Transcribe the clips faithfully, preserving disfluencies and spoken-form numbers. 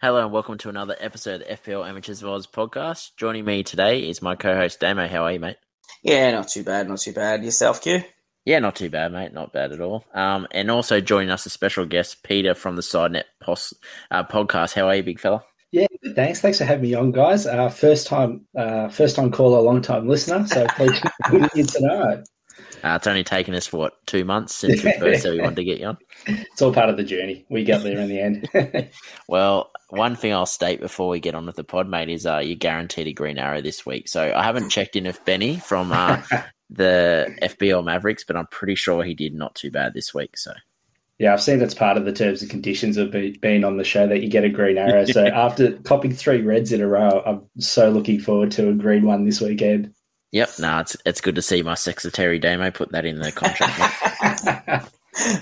Hello and welcome to another episode of the F P L Amateurs Voz podcast. Joining me today is my co-host Damo. How are you, mate? Yeah, not too bad, not too bad. Yourself, Q? Yeah, not too bad, mate. Not bad at all. Um, and also joining us a special guest, Peter from the SideNet pos- uh, podcast. How are you, big fella? Yeah, good, thanks. Thanks for having me on, guys. Uh, first time, uh, first time caller, long time listener. So please good to know. Uh, it's only taken us, for, what, two months since we first said we wanted to get you on? It's all part of the journey. We get there in the end. Well, one thing I'll state before we get on with the pod, mate, is uh, you're guaranteed a green arrow this week. So I haven't checked in with Benny from uh, the F B L Mavericks, but I'm pretty sure he did not too bad this week. So yeah, I've seen that's part of the terms and conditions of be, being on the show that you get a green arrow. So after copping three reds in a row, I'm so looking forward to a green one this weekend. Yep, no, nah, it's it's good to see my secretary Damo put that in the contract.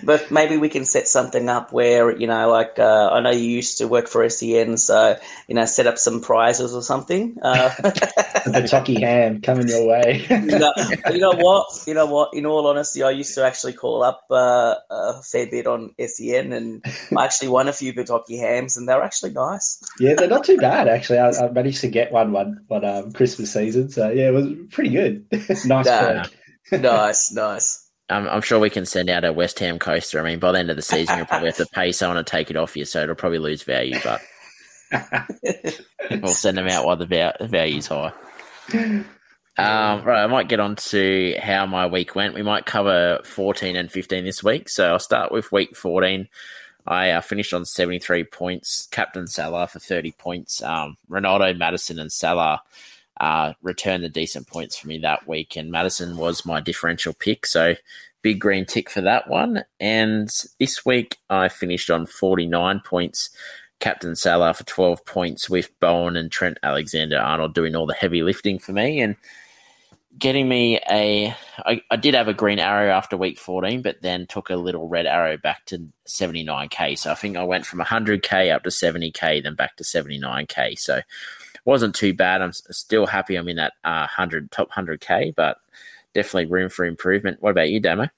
But maybe we can set something up where, you know, like uh, I know you used to work for S E N, so, you know, set up some prizes or something. Uh, the Tocky ham coming your way. you, know, you know what? You know what? In all honesty, I used to actually call up uh, a fair bit on S E N, and I actually won a few Tocky hams, and they were actually nice. Yeah, they're not too bad, actually. I, I managed to get one one, one um, Christmas season, so, yeah, it was pretty good. Nice uh, work. Nice, nice. I'm, I'm sure we can send out a West Ham coaster. I mean, by the end of the season, you'll probably have to pay someone to take it off you, so it'll probably lose value, but we'll send them out while the va- value's high. Um, right, I might get on to how my week went. We might cover fourteen and fifteen this week, so I'll start with week fourteen. I uh, finished on seventy-three points, captain Salah for thirty points. Um, Ronaldo, Maddison and Salah Uh, returned the decent points for me that week, and Maddison was my differential pick, so big green tick for that one. And this week I finished on forty-nine points, captain Salah for twelve points, with Bowen and Trent Alexander-Arnold doing all the heavy lifting for me and getting me a I, I did have a green arrow after week fourteen, but then took a little red arrow back to seventy-nine K. So I think I went from one hundred K up to seventy K, then back to seventy-nine K. So wasn't too bad. I'm still happy I'm in that uh, one hundred top one hundred K, but definitely room for improvement. What about you, Damo?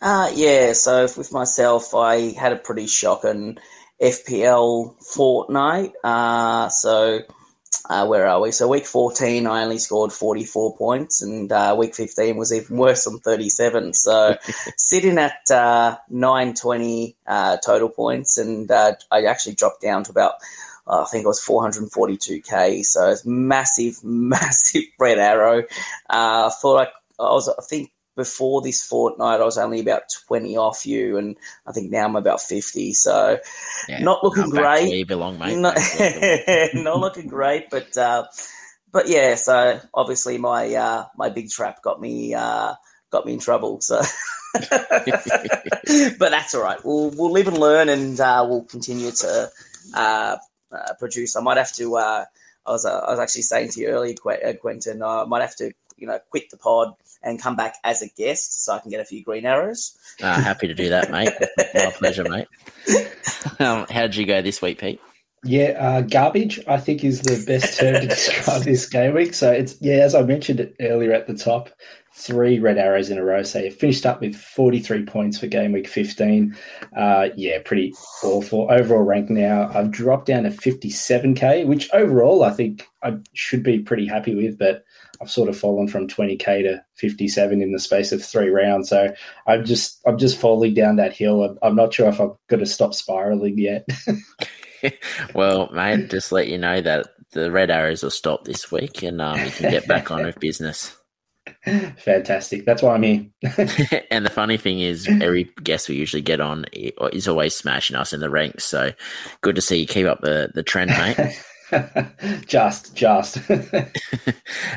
Uh, yeah, so with myself, I had a pretty shocking F P L fortnight. Uh, so uh, where are we? So week fourteen, I only scored forty-four points, and uh, week fifteen was even worse on thirty-seven. So sitting at uh, nine twenty uh, total points, and uh, I actually dropped down to about I think it was four hundred forty-two K, so it's massive, massive red arrow. I uh, thought I, I was, I think before this fortnight, I was only about twenty off you, and I think now I'm about fifty. So yeah, not looking great. Where you belong, mate. Not, not looking great, but uh, but yeah. So obviously my uh, my big trap got me uh, got me in trouble. So. But that's all right. We'll we'll live and learn, and uh, we'll continue to. Uh, Uh, produce. I might have to. Uh, I was. Uh, I was actually saying to you earlier, Quentin. I might have to, you know, quit the pod and come back as a guest so I can get a few green arrows. Uh, happy to do that, mate. My pleasure, mate. Um, how did you go this week, Pete? Yeah, uh, garbage, I think, is the best term to describe this game week. So it's yeah, as I mentioned earlier at the top, three red arrows in a row. So you finished up with forty-three points for game week fifteen. Uh, yeah, pretty awful. Overall rank now, I've dropped down to fifty-seven K, which overall I think I should be pretty happy with, but I've sort of fallen from twenty K to fifty-seven in the space of three rounds. So I'm just I'm just falling down that hill. I'm, I'm not sure if I'm going to stop spiraling yet. Well, mate, just let you know that the red arrows will stop this week, and um, you can get back on with business. Fantastic. That's why I'm here. And the funny thing is, every guest we usually get on is always smashing us in the ranks. So good to see you keep up the, the trend, mate. just, just. uh,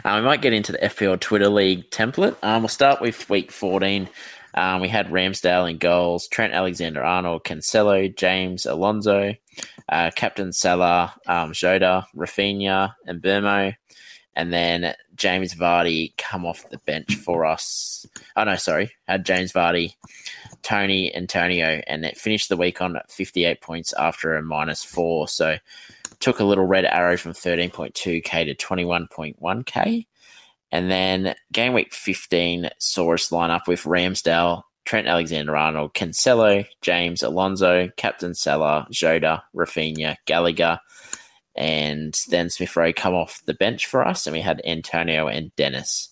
we might get into the F P L Twitter League template. Um, we'll start with week fourteen. Um, we had Ramsdale in goals, Trent Alexander-Arnold, Cancelo, James, Alonso, uh, captain Salah, um, Jota, Rafinha and Burmo. And then James Vardy come off the bench for us. Oh, no, sorry. Had James Vardy, Tony, Antonio, and it finished the week on fifty-eight points after a minus four. So took a little red arrow from thirteen point two K to twenty-one point one K. And then game week fifteen saw us line up with Ramsdale, Trent Alexander-Arnold, Cancelo, James, Alonso, Captain Salah, Jota, Rafinha, Gallagher, and then Smith Rowe come off the bench for us, and we had Antonio and Dennis.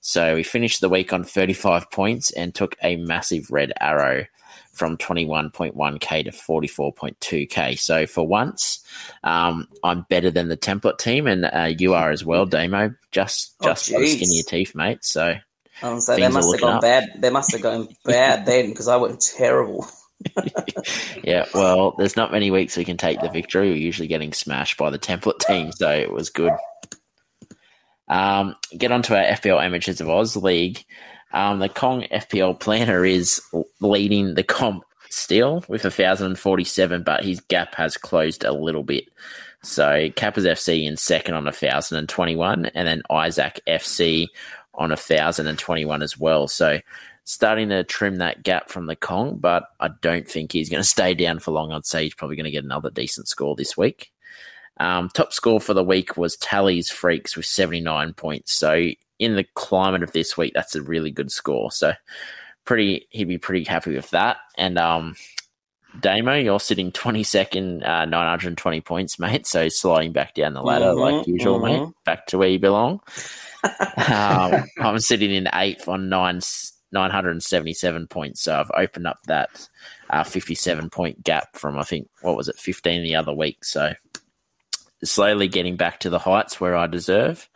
So we finished the week on thirty-five points and took a massive red arrow from twenty-one point one K to forty-four point two K. So for once, um, I'm better than the template team, and uh, you are as well, Damo. Just just oh, for the skin of your teeth, mate. So, um, so they must have gone up. bad. They must have gone bad then, because I went terrible. Yeah, well, there's not many weeks we can take the victory. We're usually getting smashed by the template team, so it was good. Um, get on to our F P L Amateurs of Oz League. Um, the Kong F P L Planner is leading the comp still with one thousand forty-seven, but his gap has closed a little bit. So Kappa's F C in second on one thousand twenty-one, and then Isaac F C on one thousand twenty-one as well. So starting to trim that gap from the Kong, but I don't think he's going to stay down for long. I'd say he's probably going to get another decent score this week. Um, top score for the week was Tally's Freaks with seventy-nine points. So in the climate of this week, that's a really good score. So pretty, he'd be pretty happy with that. And um, Damo, you're sitting twenty-second, uh, nine hundred twenty points, mate. So sliding back down the ladder, mm-hmm, like usual, mm-hmm. mate. Back to where you belong. um, I'm sitting in eighth on nine, nine hundred seventy-seven points. So I've opened up that uh, fifty-seven point gap from, I think, what was it, fifteen the other week. So slowly getting back to the heights where I deserve.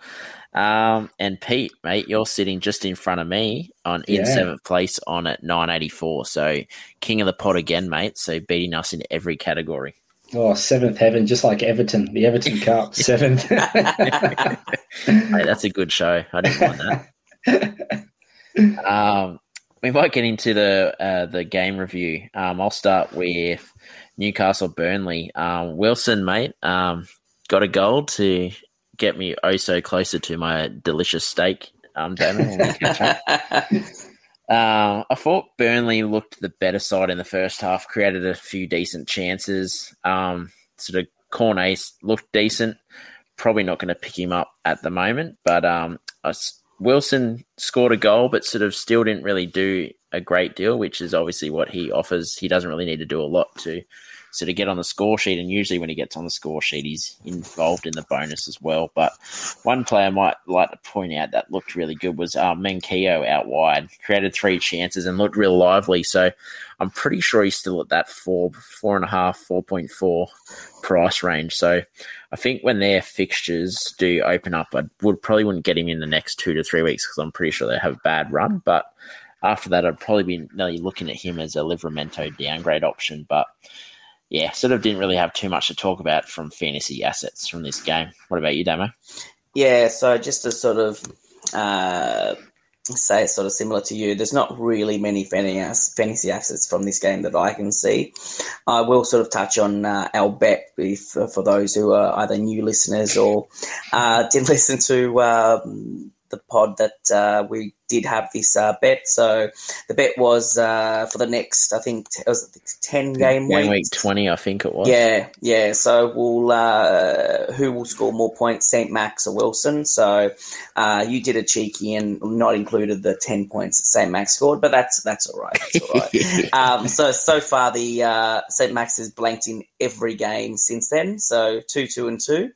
Um, and Pete, mate, you're sitting just in front of me on in yeah. seventh place on at nine eighty-four. So king of the pot again, mate. So beating us in every category. Oh, seventh heaven, just like Everton, the Everton Cup, seventh. Hey, that's a good show. I didn't mind that. Um, we might get into the uh, the game review. Um, I'll start with Newcastle Burnley. Um, Wilson, mate, um, got a goal to get me oh so closer to my delicious steak, um, Damon. uh, I thought Burnley looked the better side in the first half, created a few decent chances. Um, sort of Cornet looked decent. Probably not going to pick him up at the moment, but um, I, Wilson scored a goal, but sort of still didn't really do a great deal, which is obviously what he offers. He doesn't really need to do a lot to So to get on the score sheet, and usually when he gets on the score sheet, he's involved in the bonus as well. But one player I might like to point out that looked really good was uh, Menkeo out wide, created three chances and looked real lively. So I'm pretty sure he's still at that four, four and a half, four point four price range. So I think when their fixtures do open up, I would probably wouldn't get him in the next two to three weeks because I'm pretty sure they have a bad run. But after that, I'd probably be looking at him as a Livramento downgrade option. But yeah, sort of didn't really have too much to talk about from fantasy assets from this game. What about you, Damo? Yeah, so just to sort of uh, say sort of similar to you, there's not really many fantasy assets from this game that I can see. I will sort of touch on uh, our bet if, uh, for those who are either new listeners or uh, did listen to um, the pod that uh, we did have this uh, bet. So the bet was uh, for the next, I think, it was ten game week. Game week twenty, I think it was. Yeah, yeah. So we'll uh, who will score more points, Saint-Max or Wilson? So uh, you did a cheeky and not included the ten points that Saint-Max scored, but that's that's all right. That's all right. um, so so far the uh, Saint-Max has blanked in every game since then. So two, two, and two.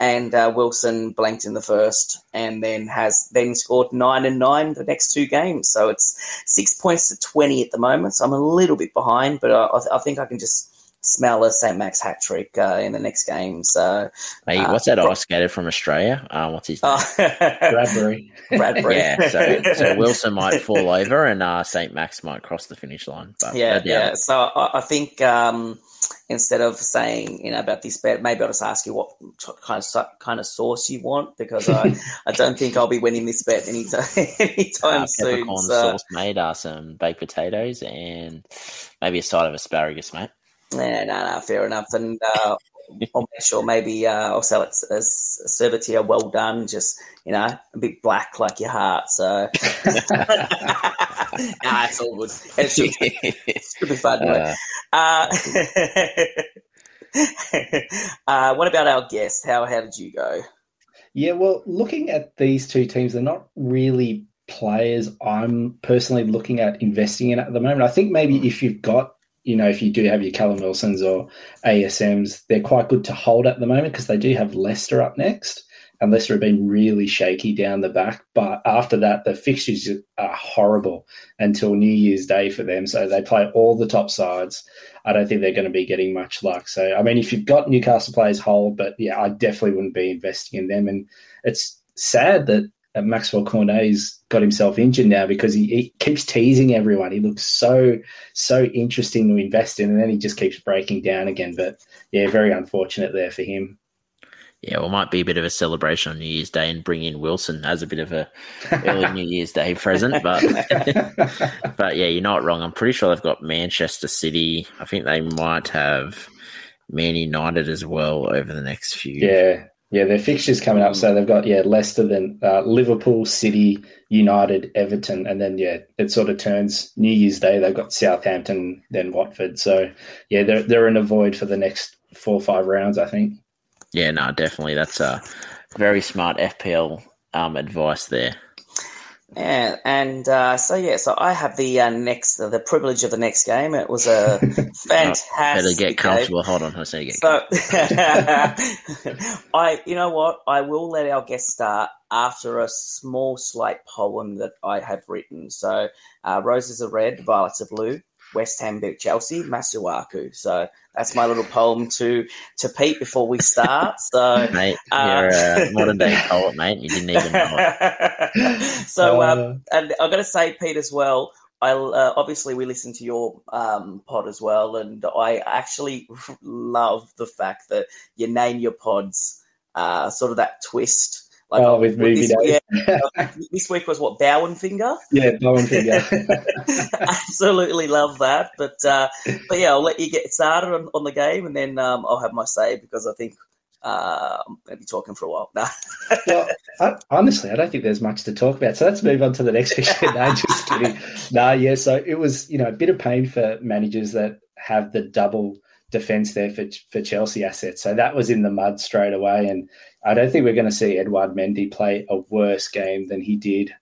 And uh, Wilson blanked in the first, and then has then scored nine and nine the next two games. So it's six points to twenty at the moment. So I'm a little bit behind, but I, I, th- I think I can just smell a Saint-Max hat trick uh, in the next game. So, hey, uh, what's that pro- ice skater from Australia? Uh, what's his name? Oh. Bradbury. Bradbury. Yeah. So, so Wilson might fall over, and uh, Saint-Max might cross the finish line. But yeah, yeah. It. So I, I think. Um, Instead of saying, you know, about this bet, maybe I'll just ask you what kind of kind of sauce you want, because I, I don't think I'll be winning this bet anytime, anytime uh, soon. Peppercorn so. sauce, mate, are some baked potatoes and maybe a side of asparagus, mate. Yeah, no, no, fair enough. And uh, I'll make sure maybe uh, I'll sell it as a serve it to you, well done, just, you know, a bit black like your heart. So, nah, it's all good. It should, it should be fun. Uh, uh, uh, what about our guest? How how did you go? Yeah, well, looking at these two teams, they're not really players I'm personally looking at investing in at the moment. I think maybe if you've got, you know, if you do have your Callum Wilsons or A S Ms, they're quite good to hold at the moment because they do have Leicester up next. And Leicester have been really shaky down the back. But after that, the fixtures are horrible until New Year's Day for them. So they play all the top sides. I don't think they're going to be getting much luck. So, I mean, if you've got Newcastle players, hold. But, yeah, I definitely wouldn't be investing in them. And it's sad that Maxwell Cornet's got himself injured now because he, he keeps teasing everyone. He looks so, so interesting to invest in. And then he just keeps breaking down again. But, yeah, very unfortunate there for him. Yeah, well, it might be a bit of a celebration on New Year's Day and bring in Wilson as a bit of a early New Year's Day present. But, but yeah, you're not wrong. I'm pretty sure they've got Manchester City. I think they might have Man United as well over the next few. Yeah, yeah, their fixtures coming up. So they've got, yeah, Leicester, then uh, Liverpool, City, United, Everton. And then, yeah, it sort of turns New Year's Day. They've got Southampton, then Watford. So, yeah, they're, they're in a void for the next four or five rounds, I think. Yeah, no, definitely. That's a very smart F P L um, advice there. Yeah, and uh, so, yeah, so I have the uh, next, uh, the privilege of the next game. It was a fantastic Better get comfortable. Game. Hold on. I say get so, I, you know what? I will let our guest start after a small, slight poem that I have written. So, uh, roses are red, violets are blue. West Ham beat Chelsea, Masuaku. So that's my little poem to to Pete before we start. So, mate, um, you're a modern day poet, mate. You didn't even know it. So, um, um, and I've got to say, Pete, as well. I uh, obviously we listen to your um, pod as well, and I actually love the fact that you name your pods uh, sort of that twist. Like, oh, with movie this, day. Yeah, this week was what, Bowen Finger? Yeah, Bowen Finger. Absolutely love that. But, uh, but yeah, I'll let you get started on, on the game and then um, I'll have my say because I think uh, I'm going to be talking for a while. Nah. Well, I, honestly, I don't think there's much to talk about. So let's move on to the next question. No, just kidding. No, yeah, so it was, you know, a bit of pain for managers that have the double defence there for for Chelsea assets. So that was in the mud straight away. And I don't think we're going to see Edouard Mendy play a worse game than he did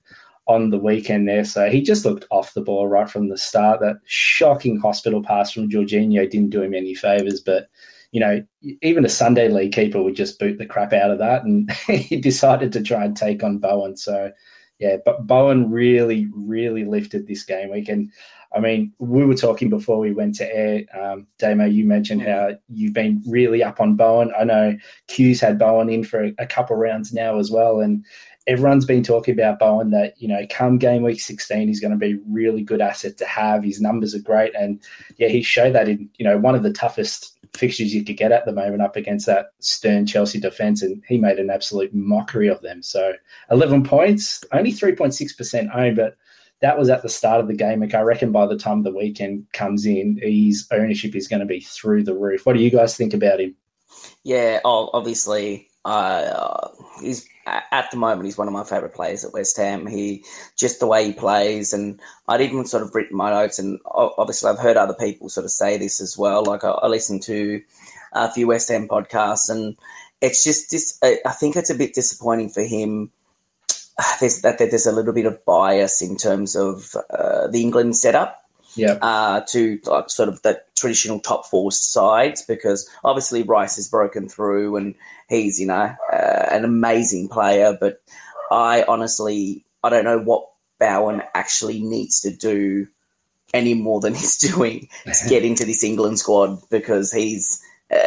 on the weekend there. So he just looked off the ball right from the start. That shocking hospital pass from Jorginho didn't do him any favours. But, you know, even a Sunday league keeper would just boot the crap out of that. And he decided to try and take on Bowen. So, yeah, but Bowen really, really lifted this game week. And, I mean, we were talking before we went to air. Um, Damo, you mentioned how you've been really up on Bowen. I know Q's had Bowen in for a, a couple rounds now as well, and everyone's been talking about Bowen that, you know, come game week sixteen, he's going to be a really good asset to have. His numbers are great, and, yeah, he showed that in, you know, one of the toughest fixtures you could get at the moment up against that stern Chelsea defence, and he made an absolute mockery of them. So eleven points, only three point six percent owned, but that was at the start of the game. Like, I reckon by the time the weekend comes in, his ownership is going to be through the roof. What do you guys think about him? Yeah, oh, obviously, uh, he's at the moment he's one of my favourite players at West Ham. He just the way he plays, and I'd even sort of written my notes, and obviously I've heard other people sort of say this as well. Like I, I listened to a few West Ham podcasts, and it's just this. I think it's a bit disappointing for him. There's, that there's a little bit of bias in terms of uh, the England setup yep. uh, to like, sort of the traditional top four sides because obviously Rice has broken through and he's, you know, uh, an amazing player. But I honestly, I don't know what Bowen actually needs to do any more than he's doing to get into this England squad because he's uh,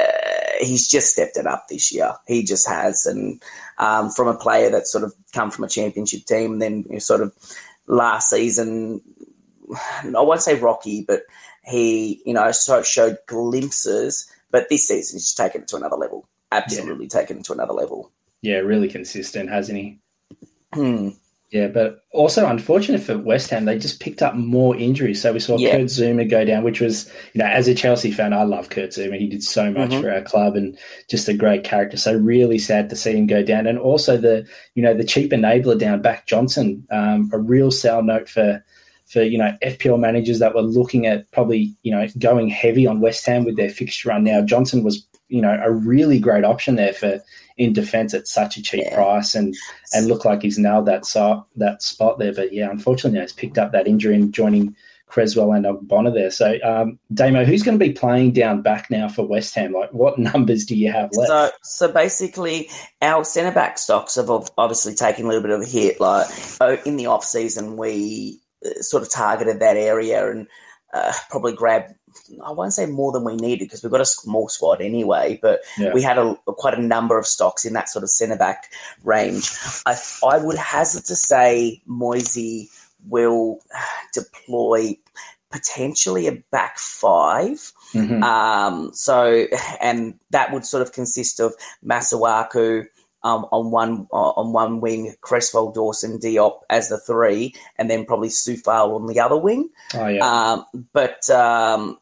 he's just stepped it up this year. He just has. And um, from a player that's sort of come from a championship team and then you know, sort of last season, I won't say rocky, but he, you know, sort of showed glimpses. But this season he's taken it to another level, absolutely yeah. taken it to another level. Yeah, really consistent, hasn't he? Hmm. Yeah, but also unfortunate for West Ham, they just picked up more injuries. So we saw yeah. Kurt Zouma go down, which was, you know, as a Chelsea fan, I love Kurt Zouma. He did so much mm-hmm. for our club and just a great character. So really sad to see him go down. And also the, you know, the cheap enabler down back, Johnson, um, a real sour note for, for, you know, F P L managers that were looking at probably, you know, going heavy on West Ham with their fixture run now. Johnson was you know, a really great option there for in defence at such a cheap yeah. price, and and look like he's nailed that so, that spot there. But yeah, unfortunately, he's picked up that injury and joining Creswell and Ogbonna there. So, um, Damo, who's going to be playing down back now for West Ham? Like, what numbers do you have left? So, so basically, our centre-back stocks have obviously taken a little bit of a hit. Like, in the off-season, we sort of targeted that area and uh, probably grabbed, I won't say more than we needed because we've got a small squad anyway, but yeah. we had a, quite a number of stocks in that sort of centre-back range. I, I would hazard to say Moise will deploy potentially a back five. Mm-hmm. Um, so, and that would sort of consist of Masuaku um, on one uh, on one wing, Creswell, Dawson, Diop as the three, and then probably Coufal on the other wing. Oh, yeah. Um, but um,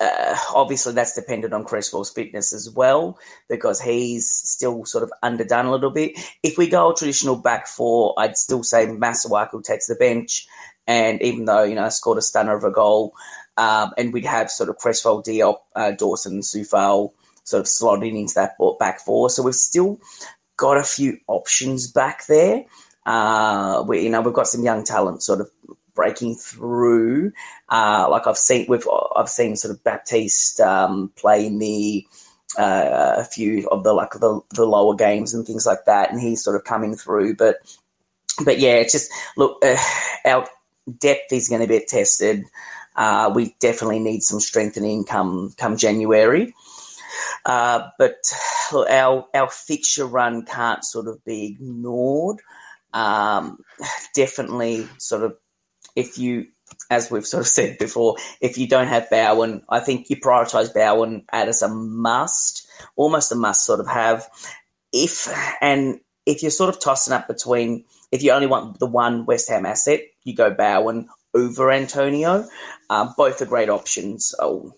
uh, obviously that's dependent on Creswell's fitness as well because he's still sort of underdone a little bit. If we go traditional back four, I'd still say Masuaku takes the bench. And even though, you know, I scored a stunner of a goal, um, and we'd have sort of Creswell, Diop, uh, Dawson and Coufal sort of slotted into that back four. So we've still got a few options back there. Uh, we, you know, we've got some young talent sort of breaking through. Uh, like I've seen, we've, I've seen sort of Baptiste um, play in the uh, a few of the like the, the lower games and things like that, and he's sort of coming through. But but yeah, it's just look, uh, our depth is going to be tested. Uh, we definitely need some strengthening come come January. Uh, but look, our our fixture run can't sort of be ignored. Um, definitely, sort of, if you, as we've sort of said before, if you don't have Bowen, I think you prioritise Bowen as a must, almost a must sort of have. If and if you're sort of tossing up between, if you only want the one West Ham asset, you go Bowen over Antonio. Um, both are great options. Oh,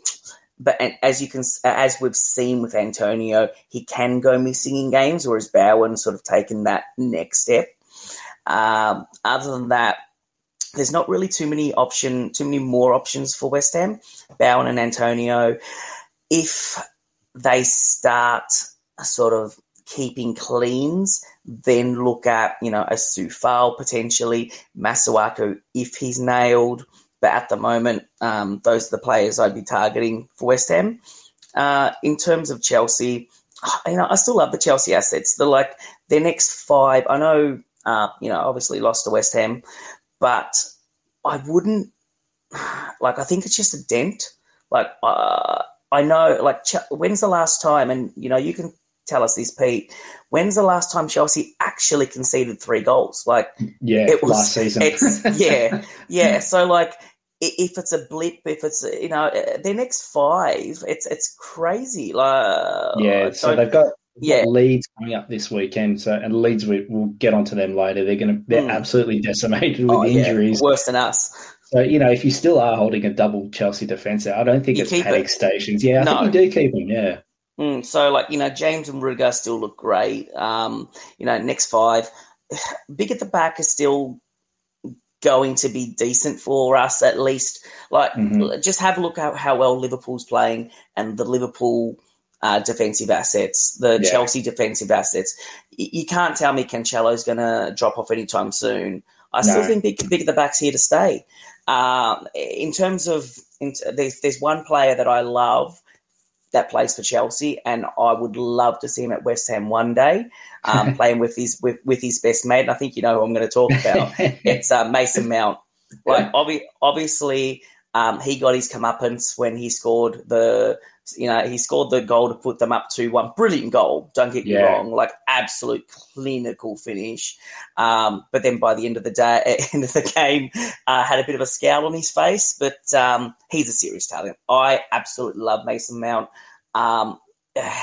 but as you can, as we've seen with Antonio, he can go missing in games, whereas Bowen sort of taken that next step. Um, other than that, there's not really too many option, too many more options for West Ham. Bowen and Antonio, if they start sort of keeping cleans, then look at, you know, a Coufal potentially, Masuaku if he's nailed. But at the moment, um, those are the players I'd be targeting for West Ham. Uh, in terms of Chelsea, you know, I still love the Chelsea assets. They're like their next five. I know, uh, you know, obviously lost to West Ham, but I wouldn't, like, I think it's just a dent. Like, uh, I know, like, when's the last time, and, you know, you can tell us this, Pete, when's the last time Chelsea actually conceded three goals? Like, yeah, it was, last season. It's, yeah, yeah. So, like, if it's a blip, if it's, you know, their next five, it's it's crazy. Like, yeah, so they've got... Yeah, Leeds coming up this weekend, so and Leeds we, we'll get onto them later. They're going to they're mm. absolutely decimated with oh, injuries, yeah. worse than us. So you know, if you still are holding a double Chelsea defence, I don't think you it's panic it. stations. Yeah, I no. think you do keep them. Yeah. Mm, so like you know, James and Rudiger still look great. Um, you know, next five, big at the back is still going to be decent for us at least. Like, mm-hmm. just have a look at how well Liverpool's playing and the Liverpool. Uh, defensive assets, the yeah. Chelsea defensive assets. Y- you can't tell me Cancelo's going to drop off anytime soon. I no. still think big, big at the back's here to stay. Uh, in terms of in, there's, there's one player that I love that plays for Chelsea, and I would love to see him at West Ham one day, um, playing with his with, with his best mate. And I think you know who I'm going to talk about. It's uh, Mason Mount. Like obvi- obviously, um, he got his comeuppance when he scored the. You know, he scored the goal to put them up two one. Brilliant goal, don't get me yeah. wrong. Like, absolute clinical finish. Um, but then by the end of the day, end of the game, uh, had a bit of a scowl on his face. But um, he's a serious talent. I absolutely love Mason Mount. Um,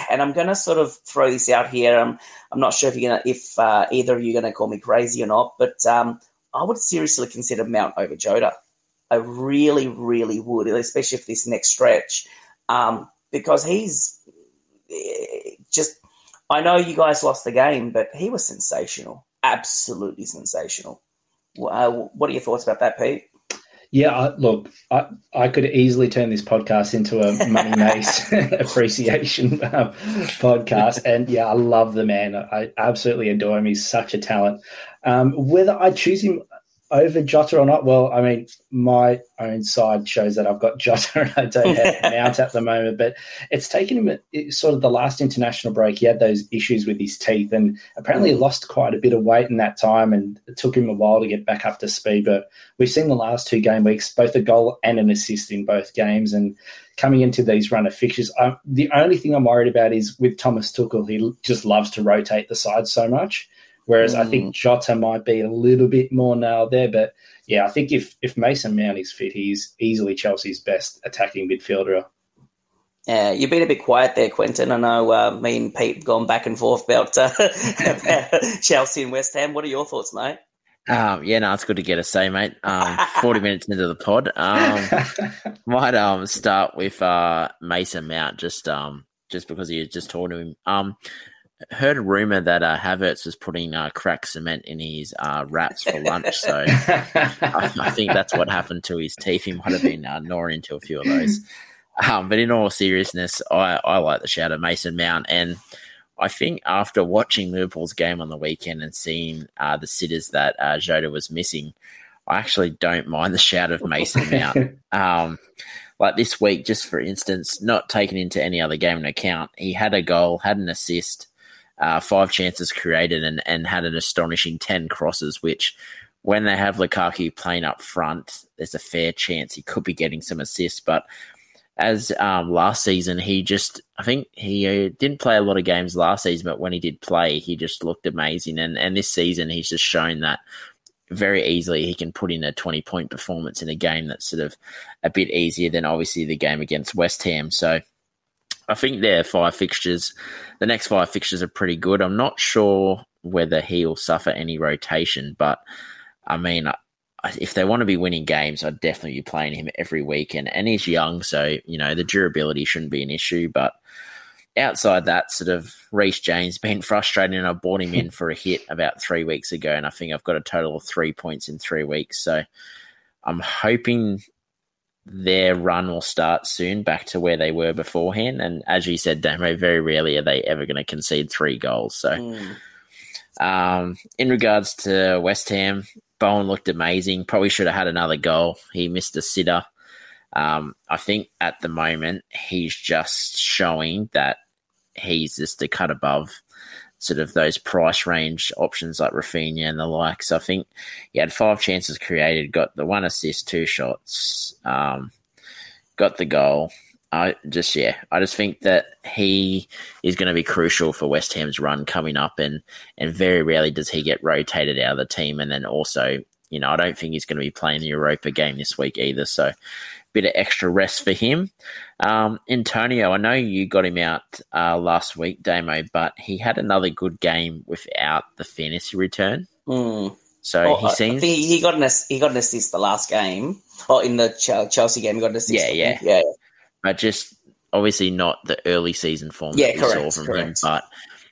and I'm going to sort of throw this out here. I'm, I'm not sure if you're gonna, if uh, either of you are going to call me crazy or not, but um, I would seriously consider Mount over Jota. I really, really would, especially for this next stretch. Um, Because he's just – I know you guys lost the game, but he was sensational, absolutely sensational. Uh, what are your thoughts about that, Pete? Yeah, I, look, I, I could easily turn this podcast into a Money Mace appreciation um, podcast. And, yeah, I love the man. I absolutely adore him. He's such a talent. Um, whether I choose him over Jota or not, well, I mean, my own side shows that I've got Jota and I don't have Mount at the moment. But it's taken him it, sort of the last international break. He had those issues with his teeth and apparently mm. lost quite a bit of weight in that time, and it took him a while to get back up to speed. But we've seen the last two game weeks, both a goal and an assist in both games. And coming into these run of fixtures, I'm, the only thing I'm worried about is with Thomas Tuchel, he just loves to rotate the side so much. Whereas mm. I think Jota might be a little bit more nailed there. But, yeah, I think if, if Mason Mount is fit, he's easily Chelsea's best attacking midfielder. Yeah, you've been a bit quiet there, Quentin. I know uh, me and Pete have gone back and forth about, uh, about Chelsea and West Ham. What are your thoughts, mate? Um, yeah, no, it's good to get a say, mate. Um, forty minutes into the pod. Um, might um, start with uh, Mason Mount just um, just because you just talked to him. Um Heard a rumor that uh, Havertz was putting uh, cracked cement in his uh, wraps for lunch, so I, I think that's what happened to his teeth. He might have been uh, gnawing into a few of those. Um, but in all seriousness, I, I like the shout of Mason Mount, and I think after watching Liverpool's game on the weekend and seeing uh, the sitters that uh, Jota was missing, I actually don't mind the shout of Mason Mount. Um, like this week, just for instance, not taken into any other game into account, he had a goal, had an assist. Uh, five chances created and, and had an astonishing ten crosses, which when they have Lukaku playing up front, there's a fair chance he could be getting some assists. But as um, last season, he just – I think he uh, didn't play a lot of games last season, but when he did play, he just looked amazing. And, and this season, he's just shown that very easily he can put in a twenty-point performance in a game that's sort of a bit easier than obviously the game against West Ham. So – I think their five fixtures, the next five fixtures are pretty good. I'm not sure whether he will suffer any rotation, but I mean, if they want to be winning games, I'd definitely be playing him every weekend. And he's young, so, you know, the durability shouldn't be an issue. But outside that, sort of Reece James been frustrating, and I bought him in for a hit about three weeks ago, and I think I've got a total of three points in three weeks. So I'm hoping their run will start soon back to where they were beforehand. And as you said, Damo, very rarely are they ever going to concede three goals. So mm. um, in regards to West Ham, Bowen looked amazing. Probably should have had another goal. He missed a sitter. Um, I think at the moment he's just showing that he's just a cut above sort of those price range options like Rafinha and the likes. I think he had five chances created, got the one assist, two shots, um, got the goal. I just, yeah, I just think that he is going to be crucial for West Ham's run coming up, and, and very rarely does he get rotated out of the team. And then also, you know, I don't think he's going to be playing the Europa game this week either. So bit of extra rest for him. Um, Antonio, I know you got him out uh, last week, Damo, but he had another good game without the fantasy return. Mm. So oh, he seems I think he got an he got an assist the last game, or in the Chelsea game he got an assist. Yeah, yeah, yeah. But just obviously not the early season form yeah, that we correct, saw from correct. him. But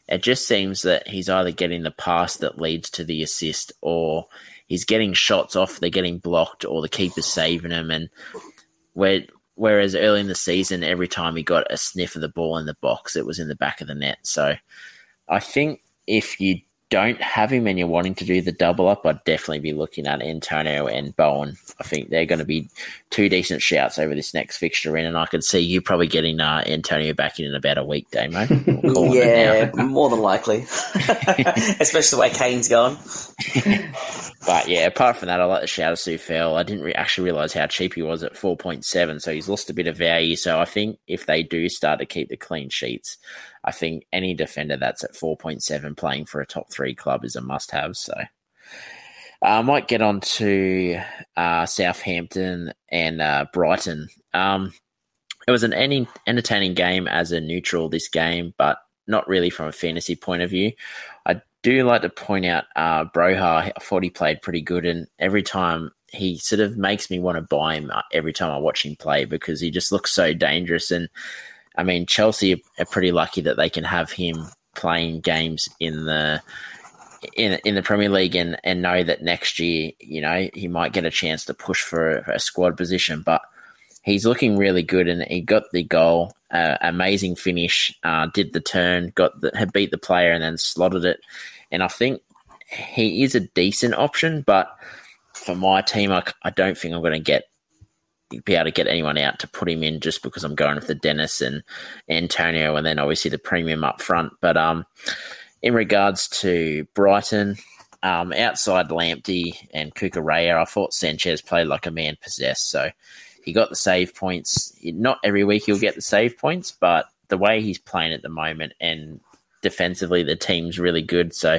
it just seems that he's either getting the pass that leads to the assist, or he's getting shots off, they're getting blocked, or the keeper's saving him. And Where, whereas early in the season, every time he got a sniff of the ball in the box, it was in the back of the net. So I think if you don't have him and you're wanting to do the double up, I'd definitely be looking at Antonio and Bowen. I think they're going to be two decent shouts over this next fixture in, and I could see you probably getting uh, Antonio back in in about a week, Damo. We'll yeah, more than likely, especially the way Kane's gone. But, yeah, apart from that, I like the shout of Coufal. I didn't re- actually realise how cheap he was at four point seven, so he's lost a bit of value. So I think if they do start to keep the clean sheets, I think any defender that's at four point seven playing for a top three club is a must-have. So I might get on to uh, Southampton and uh, Brighton. Um, it was an en- entertaining game as a neutral this game, but not really from a fantasy point of view. I do like to point out uh, Broha. I thought he played pretty good, and every time he sort of makes me want to buy him every time I watch him play because he just looks so dangerous. And, I mean, Chelsea are pretty lucky that they can have him playing games in the in in the Premier League and, and know that next year, you know, he might get a chance to push for a, for a squad position. But he's looking really good, and he got the goal, uh, amazing finish, uh, did the turn, got the, had beat the player and then slotted it. And I think he is a decent option, but for my team, I, I don't think I'm going to get be able to get anyone out to put him in just because I'm going with the Dennis and Antonio and then obviously the premium up front. But um, in regards to Brighton, um, outside Lamptey and Cucurella, I thought Sanchez played like a man possessed. So he got the save points. Not every week he'll get the save points, but the way he's playing at the moment and defensively the team's really good. So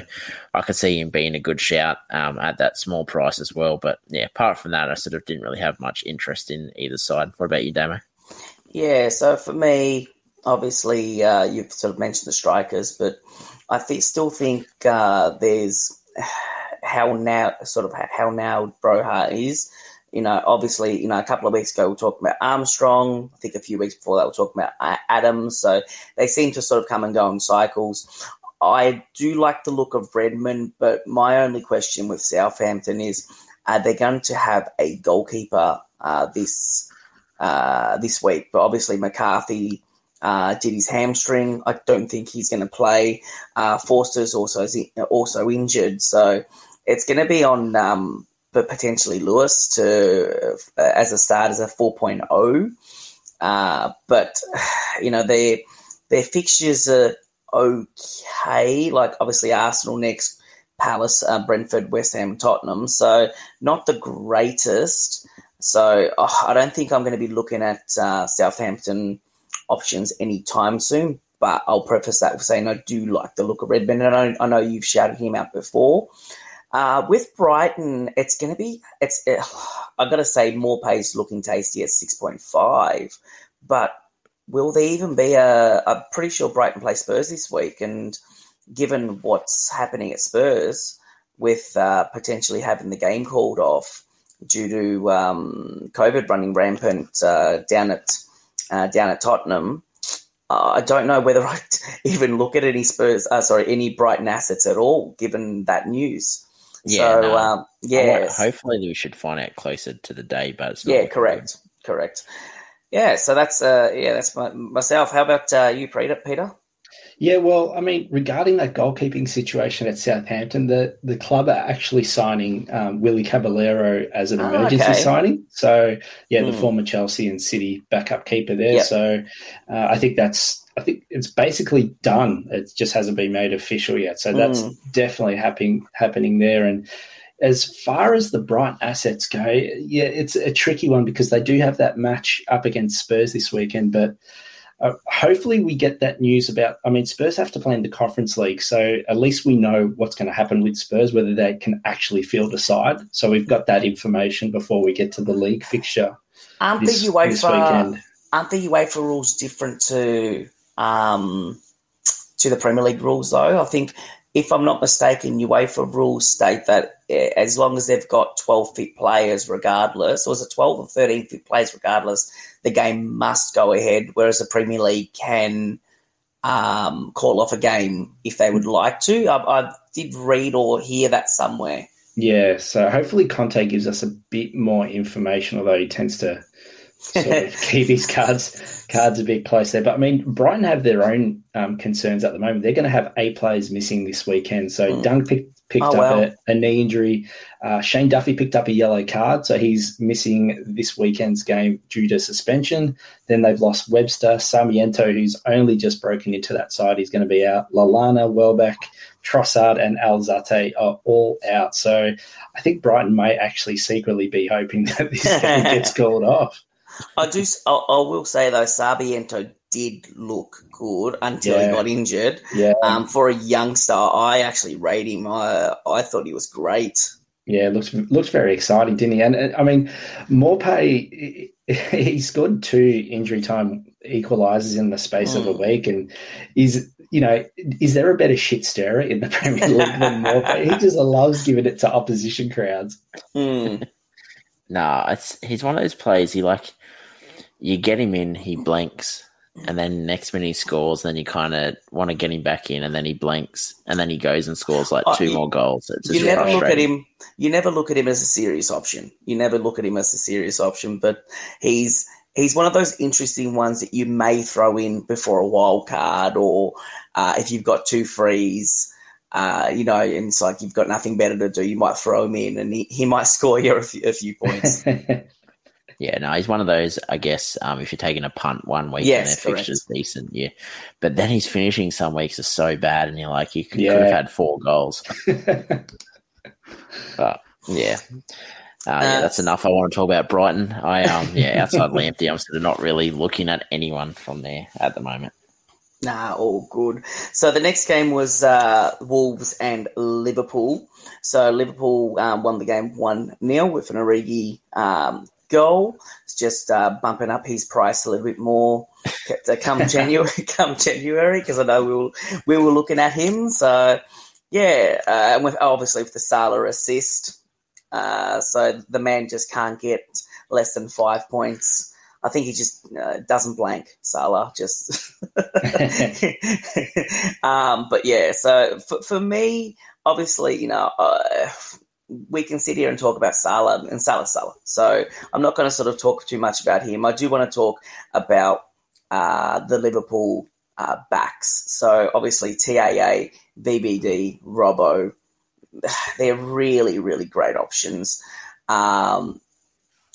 I could see him being a good shout um, at that small price as well. But yeah, apart from that, I sort of didn't really have much interest in either side. What about you, Damo? Yeah, so for me, obviously uh, you've sort of mentioned the strikers, but I th- still think uh, there's how now sort of how now Broha is. You know, obviously, you know, a couple of weeks ago we were talking about Armstrong. I think a few weeks before that we were talking about Adams. So they seem to sort of come and go in cycles. I do like the look of Redmond, but my only question with Southampton is, are they going to have a goalkeeper uh, this uh, this week? But obviously McCarthy uh, did his hamstring. I don't think he's going to play. Uh, Forster's also also injured. So it's going to be on... Um, but potentially Lewis to uh, as a start as a four point oh. Uh, but, you know, their their fixtures are okay. Like, obviously, Arsenal next, Palace, uh, Brentford, West Ham, Tottenham. So not the greatest. So oh, I don't think I'm going to be looking at uh, Southampton options anytime soon. But I'll preface that with saying I do like the look of Redmond. And I, I know you've shouted him out before. Uh, with Brighton, it's going to be, it's uh, I've got to say, Morpay's looking tasty at six point five. But will there even be a, I'm pretty sure Brighton play Spurs this week. And given what's happening at Spurs with uh, potentially having the game called off due to um, COVID running rampant uh, down at uh, down at Tottenham, Uh, I don't know whether I even look at any Spurs, uh, sorry, any Brighton assets at all, given that news. Yeah, so, no. um, yeah. Hopefully, we should find out closer to the day, but it's not. Yeah, correct, correct. Yeah, so that's uh, yeah, that's my, myself. How about uh, you, Peter? Yeah, well, I mean, regarding that goalkeeping situation at Southampton, the, the club are actually signing um, Willy Caballero as an ah, emergency okay. signing. So, yeah, mm. the former Chelsea and City backup keeper there. Yep. So, uh, I think that's I think it's basically done. It just hasn't been made official yet. So that's mm. definitely happening happening there. And as far as the Brighton assets go, yeah, it's a tricky one because they do have that match up against Spurs this weekend, but. Uh, hopefully we get that news about, I mean, Spurs have to play in the Conference League, so at least we know what's going to happen with Spurs, whether they can actually field a side. So we've got that information before we get to the league fixture. Aren't this, the UEFA, this weekend. Aren't the UEFA rules different to um, to the Premier League rules, though? I think, if I'm not mistaken, UEFA rules state that as long as they've got twelve fit players regardless, or is it twelve or thirteen fit players regardless, the game must go ahead, whereas the Premier League can um, call off a game if they would like to. I, I did read or hear that somewhere. Yeah, so hopefully Conte gives us a bit more information, although he tends to sort of keep his cards cards a bit close there. But, I mean, Brighton have their own um, concerns at the moment. They're going to have eight players missing this weekend. So mm. Dunk picked, picked oh, up wow. a, a knee injury. Uh, Shane Duffy picked up a yellow card, so he's missing this weekend's game due to suspension. Then they've lost Webster, Sarmiento, who's only just broken into that side. He's going to be out. Lallana, Welbeck, Trossard and Alzate are all out. So I think Brighton may actually secretly be hoping that this game gets called off. I do. I, I will say though, Sarmiento did look good until yeah. he got injured. Yeah. Um, for a youngster, I actually rate him. I I thought he was great. Yeah, looks looks very exciting, didn't he? And, and I mean, Morpay, he scored two injury time equalisers in the space mm. of a week, and is you know, is there a better shit stirrer in the Premier League than Morpay? He just loves giving it to opposition crowds. Mm. Nah, it's he's one of those players. He like. You get him in, he blanks, and then next minute he scores, and then you kind of want to get him back in, and then he blanks, and then he goes and scores like two oh, you, more goals. It's just you never look at him. You never look at him as a serious option. You never look at him as a serious option, but he's he's one of those interesting ones that you may throw in before a wild card, or uh, if you've got two frees. Uh, you know, and it's like you've got nothing better to do. You might throw him in and he, he might score you a few, a few points. Yeah, no, he's one of those, I guess, um, if you're taking a punt one week yes, and their correct. fixture's decent, yeah. But then his finishing some weeks is so bad and you're like, he could, yeah. could have had four goals. But, yeah. Uh, uh, yeah, that's enough. I want to talk about Brighton. I um, Yeah, outside Lamptey, I'm sort of not really looking at anyone from there at the moment. Nah, all good. So the next game was uh, Wolves and Liverpool. So Liverpool um, won the game one nil with an Origi um, goal. It's just uh, bumping up his price a little bit more come January, come January, because I know we were, we were looking at him. So, yeah, uh, and with obviously with the Salah assist. Uh, so the man just can't get less than five points. I think he just uh, doesn't blank, Salah, just. um, but, yeah, so for, for me, obviously, you know, uh, we can sit here and talk about Salah and Salah, Salah. So I'm not going to sort of talk too much about him. I do want to talk about uh, the Liverpool uh, backs. So, obviously, T A A, V B D, Robbo, they're really, really great options. Um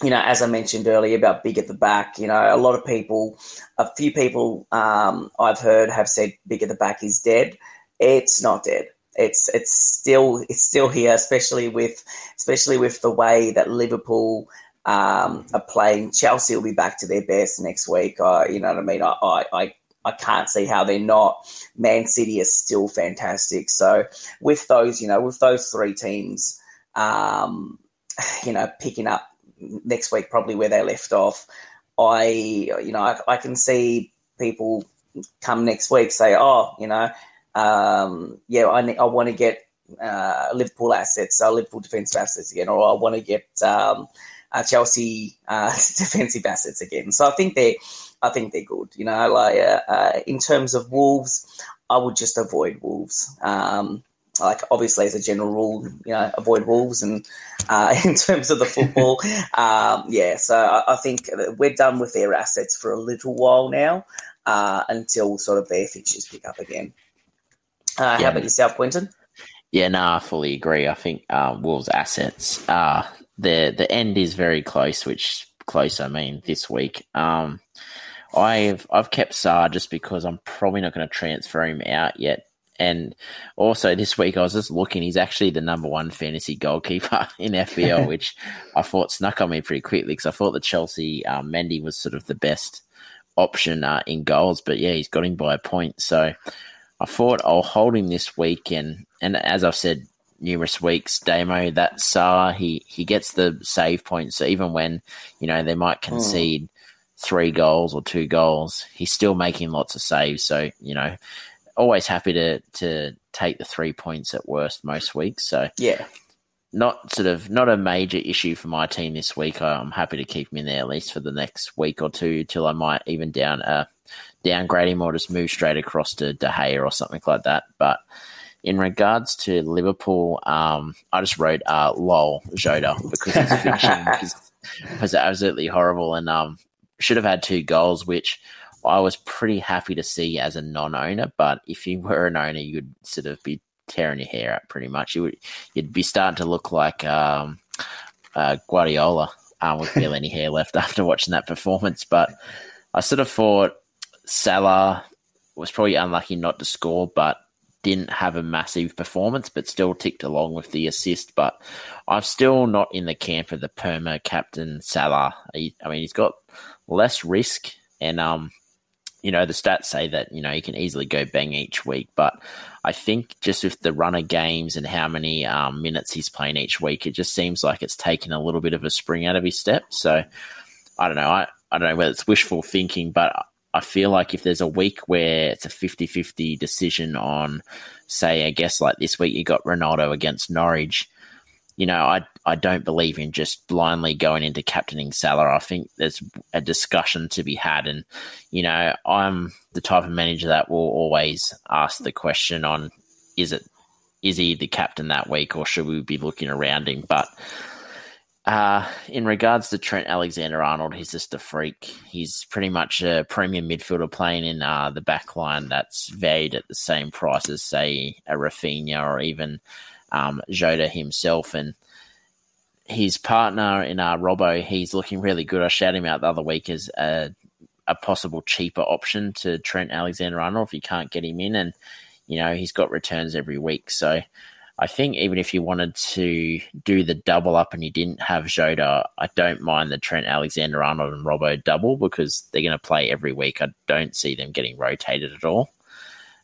You know, as I mentioned earlier about big at the back, you know, a lot of people, a few people um, I've heard have said big at the back is dead. It's not dead. It's it's still it's still here, especially with especially with the way that Liverpool um, are playing. Chelsea will be back to their best next week. Uh, you know what I mean? I, I I I can't see how they're not. Man City is still fantastic. So with those, you know, with those three teams, um, you know, picking up next week probably where they left off, I, you know, I, I can see people come next week say, oh, you know, um, yeah, I, I want to get uh, Liverpool assets, so Liverpool defensive assets again, or I want to get um, uh, Chelsea uh, defensive assets again. So I think they're, I think they're good. You know, like uh, uh, in terms of Wolves, I would just avoid Wolves. Um, Like, obviously, as a general rule, you know, avoid Wolves and uh, in terms of the football. um, yeah, so I, I think we're done with their assets for a little while now uh, until sort of their fixtures pick up again. Uh, yeah. How about yourself, Quentin? Yeah, no, I fully agree. I think uh, Wolves' assets, uh, the the end is very close, which close I mean this week. Um, I've, I've kept Sarr just because I'm probably not going to transfer him out yet. And also this week I was just looking, he's actually the number one fantasy goalkeeper in F B L, which I thought snuck on me pretty quickly because I thought that Chelsea um, Mendy was sort of the best option uh, in goals. But, yeah, he's got him by a point. So I thought I'll hold him this week. And, and as I've said numerous weeks, Damo, that Salah, he, he gets the save points. So even when, you know, they might concede mm. three goals or two goals, he's still making lots of saves. So, you know, always happy to to take the three points at worst most weeks. So yeah, not sort of not a major issue for my team this week. I'm happy to keep him in there at least for the next week or two till I might even down uh, downgrade him or just move straight across to De Gea or something like that. But in regards to Liverpool, um, I just wrote uh, LOL Jota because it's fiction because it was absolutely horrible and um, should have had two goals, which I was pretty happy to see as a non-owner, but if you were an owner, you'd sort of be tearing your hair out pretty much. You would, you'd be starting to look like um, uh, Guardiola um, with barely any hair left after watching that performance. But I sort of thought Salah was probably unlucky not to score, but didn't have a massive performance, but still ticked along with the assist. But I'm still not in the camp of the perma captain Salah. He, I mean, he's got less risk and um. You know, the stats say that, you know, you can easily go bang each week, but I think just with the runner games and how many um, minutes he's playing each week, it just seems like it's taken a little bit of a spring out of his step. So I don't know. I, I don't know whether it's wishful thinking, but I feel like if there's a week where it's a fifty-fifty decision on, say, I guess like this week you got Ronaldo against Norwich, you know, I I don't believe in just blindly going into captaining Salah. I think there's a discussion to be had. And, you know, I'm the type of manager that will always ask the question on, is it is he the captain that week, or should we be looking around him? But uh, in regards to Trent Alexander-Arnold, he's just a freak. He's pretty much a premium midfielder playing in uh, the back line that's valued at the same price as, say, a Rafinha or even um, Jota himself. And his partner in uh, Robbo, he's looking really good. I shouted him out the other week as a, a possible cheaper option to Trent Alexander-Arnold if you can't get him in. And, you know, he's got returns every week. So I think even if you wanted to do the double up and you didn't have Jota, I don't mind the Trent Alexander-Arnold and Robbo double because they're going to play every week. I don't see them getting rotated at all.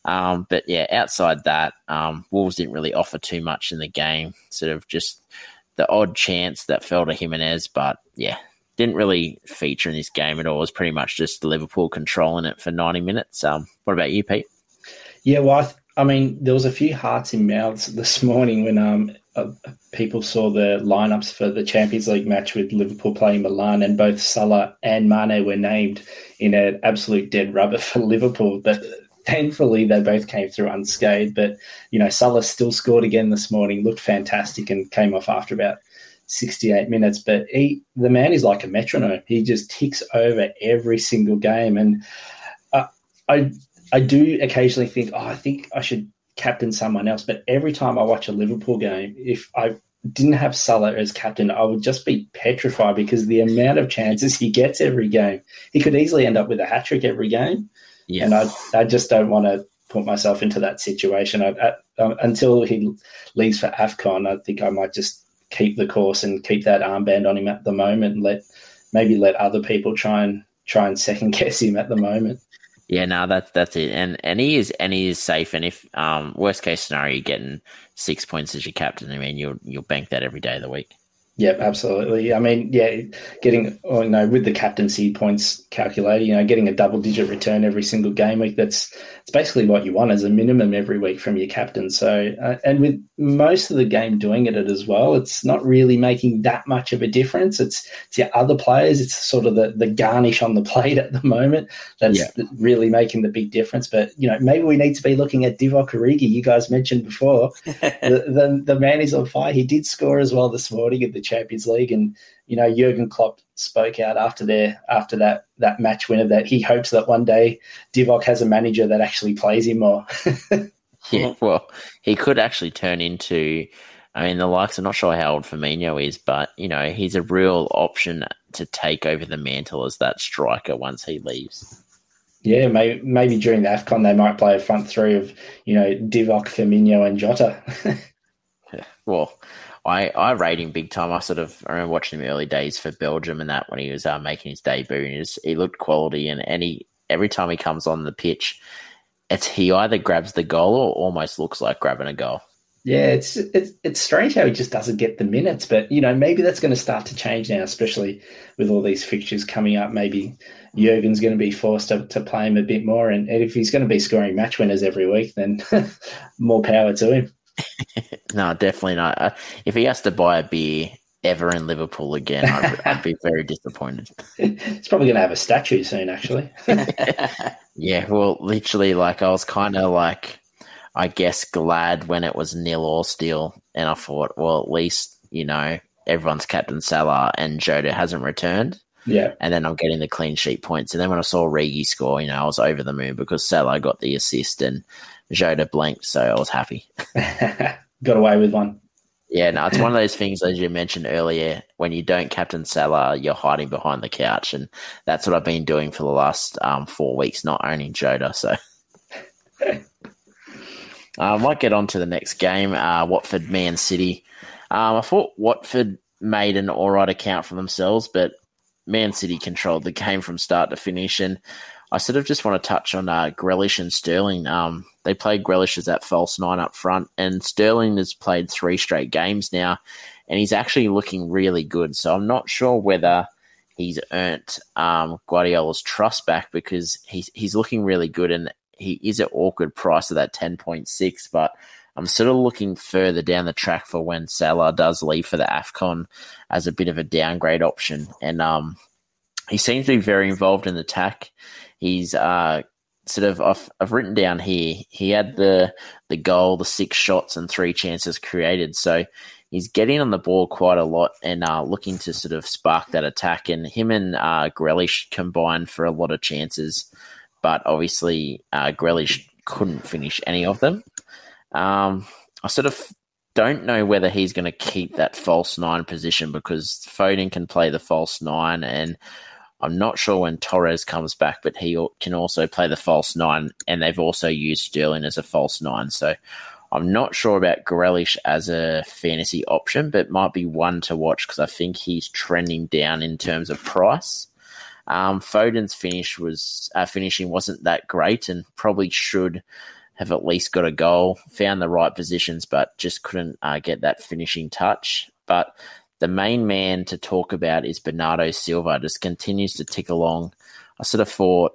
Um, but, yeah, outside that, um, Wolves didn't really offer too much in the game, sort of just – the odd chance that fell to Jimenez, but yeah, didn't really feature in this game at all. It was pretty much just Liverpool controlling it for ninety minutes. Um, what about you, Pete? Yeah, well, I, th- I mean, there was a few hearts in mouths this morning when um uh, people saw the lineups for the Champions League match with Liverpool playing Milan, and both Salah and Mane were named in an absolute dead rubber for Liverpool. But thankfully, they both came through unscathed. But, you know, Salah still scored again this morning, looked fantastic and came off after about sixty-eight minutes. But he, the man is like a metronome. He just ticks over every single game. And uh, I I do occasionally think, oh, I think I should captain someone else. But every time I watch a Liverpool game, if I didn't have Salah as captain, I would just be petrified because the amount of chances he gets every game. He could easily end up with a hat-trick every game. Yeah. And I, I just don't want to put myself into that situation. I, I, until he leaves for AFCON, I think I might just keep the course and keep that armband on him at the moment, and let maybe let other people try and try and second guess him at the moment. Yeah, no, that's that's it. And and he is and he is safe. And if um, worst case scenario, you're getting six points as your captain, I mean, you'll you'll bank that every day of the week. Yep, absolutely. I mean, yeah, getting, oh, you know, with the captaincy points calculator, you know, getting a double-digit return every single game week, that's it's basically what you want as a minimum every week from your captain. So, uh, and with most of the game doing it as well, it's not really making that much of a difference. It's, it's your other players. It's sort of the, the garnish on the plate at the moment that's yeah. really making the big difference. But, you know, maybe we need to be looking at Divock Origi, you guys mentioned before. the, the, the man is on fire. He did score as well this morning at the Champions League, and you know Jurgen Klopp spoke out after their after that that match winner that he hopes that one day Divock has a manager that actually plays him more. Yeah, well, he could actually turn into, I mean, the likes, I'm not sure how old Firmino is, but you know he's a real option to take over the mantle as that striker once he leaves. Yeah, maybe, maybe during the AFCON they might play a front three of you know Divock, Firmino, and Jota. Yeah, well. I, I rate him big time. I sort of I remember watching him early days for Belgium and that when he was uh, making his debut, and he, just, he looked quality. And, and he, every time he comes on the pitch, it's he either grabs the goal or almost looks like grabbing a goal. Yeah, it's it's it's strange how he just doesn't get the minutes, but you know maybe that's going to start to change now, especially with all these fixtures coming up. Maybe Jurgen's going to be forced to, to play him a bit more, and, and if he's going to be scoring match winners every week, then more power to him. No, definitely not. If he has to buy a beer ever in Liverpool again, I'd, I'd be very disappointed. He's probably going to have a statue soon, actually. Yeah, well, literally, like I was kind of like, I guess, glad when it was nil or still, and I thought, well, at least you know everyone's captain Salah and Jota hasn't returned. Yeah, and then I'm getting the clean sheet points, and then when I saw Origi score, you know, I was over the moon because Salah got the assist and Jota blanked, so I was happy. Got away with one. Yeah, no, it's one of those things, as you mentioned earlier, when you don't captain Salah, you're hiding behind the couch, and that's what I've been doing for the last um, four weeks, not owning Jota. So uh, I might get on to the next game, uh, Watford, Man City. Um, I thought Watford made an all right account for themselves, but Man City controlled the game from start to finish, and I sort of just want to touch on uh, Grealish and Sterling. Um, they played Grealish as that false nine up front, and Sterling has played three straight games now, and he's actually looking really good. So I'm not sure whether he's earned um, Guardiola's trust back because he's he's looking really good, and he is at awkward price of that ten point six. But I'm sort of looking further down the track for when Salah does leave for the AFCON as a bit of a downgrade option. And um, he seems to be very involved in attack. He's uh, sort of, I've, I've written down here, he had the, the goal, the six shots and three chances created. So he's getting on the ball quite a lot and uh, looking to sort of spark that attack. And him and uh, Grealish combined for a lot of chances, but obviously uh, Grealish couldn't finish any of them. Um, I sort of don't know whether he's going to keep that false nine position because Foden can play the false nine, and I'm not sure when Torres comes back, but he can also play the false nine, and they've also used Sterling as a false nine. So I'm not sure about Grealish as a fantasy option, but might be one to watch because I think he's trending down in terms of price. Um, Foden's finish was uh, finishing wasn't that great and probably should have at least got a goal, found the right positions, but just couldn't uh, get that finishing touch. But the main man to talk about is Bernardo Silva. Just continues to tick along. I sort of thought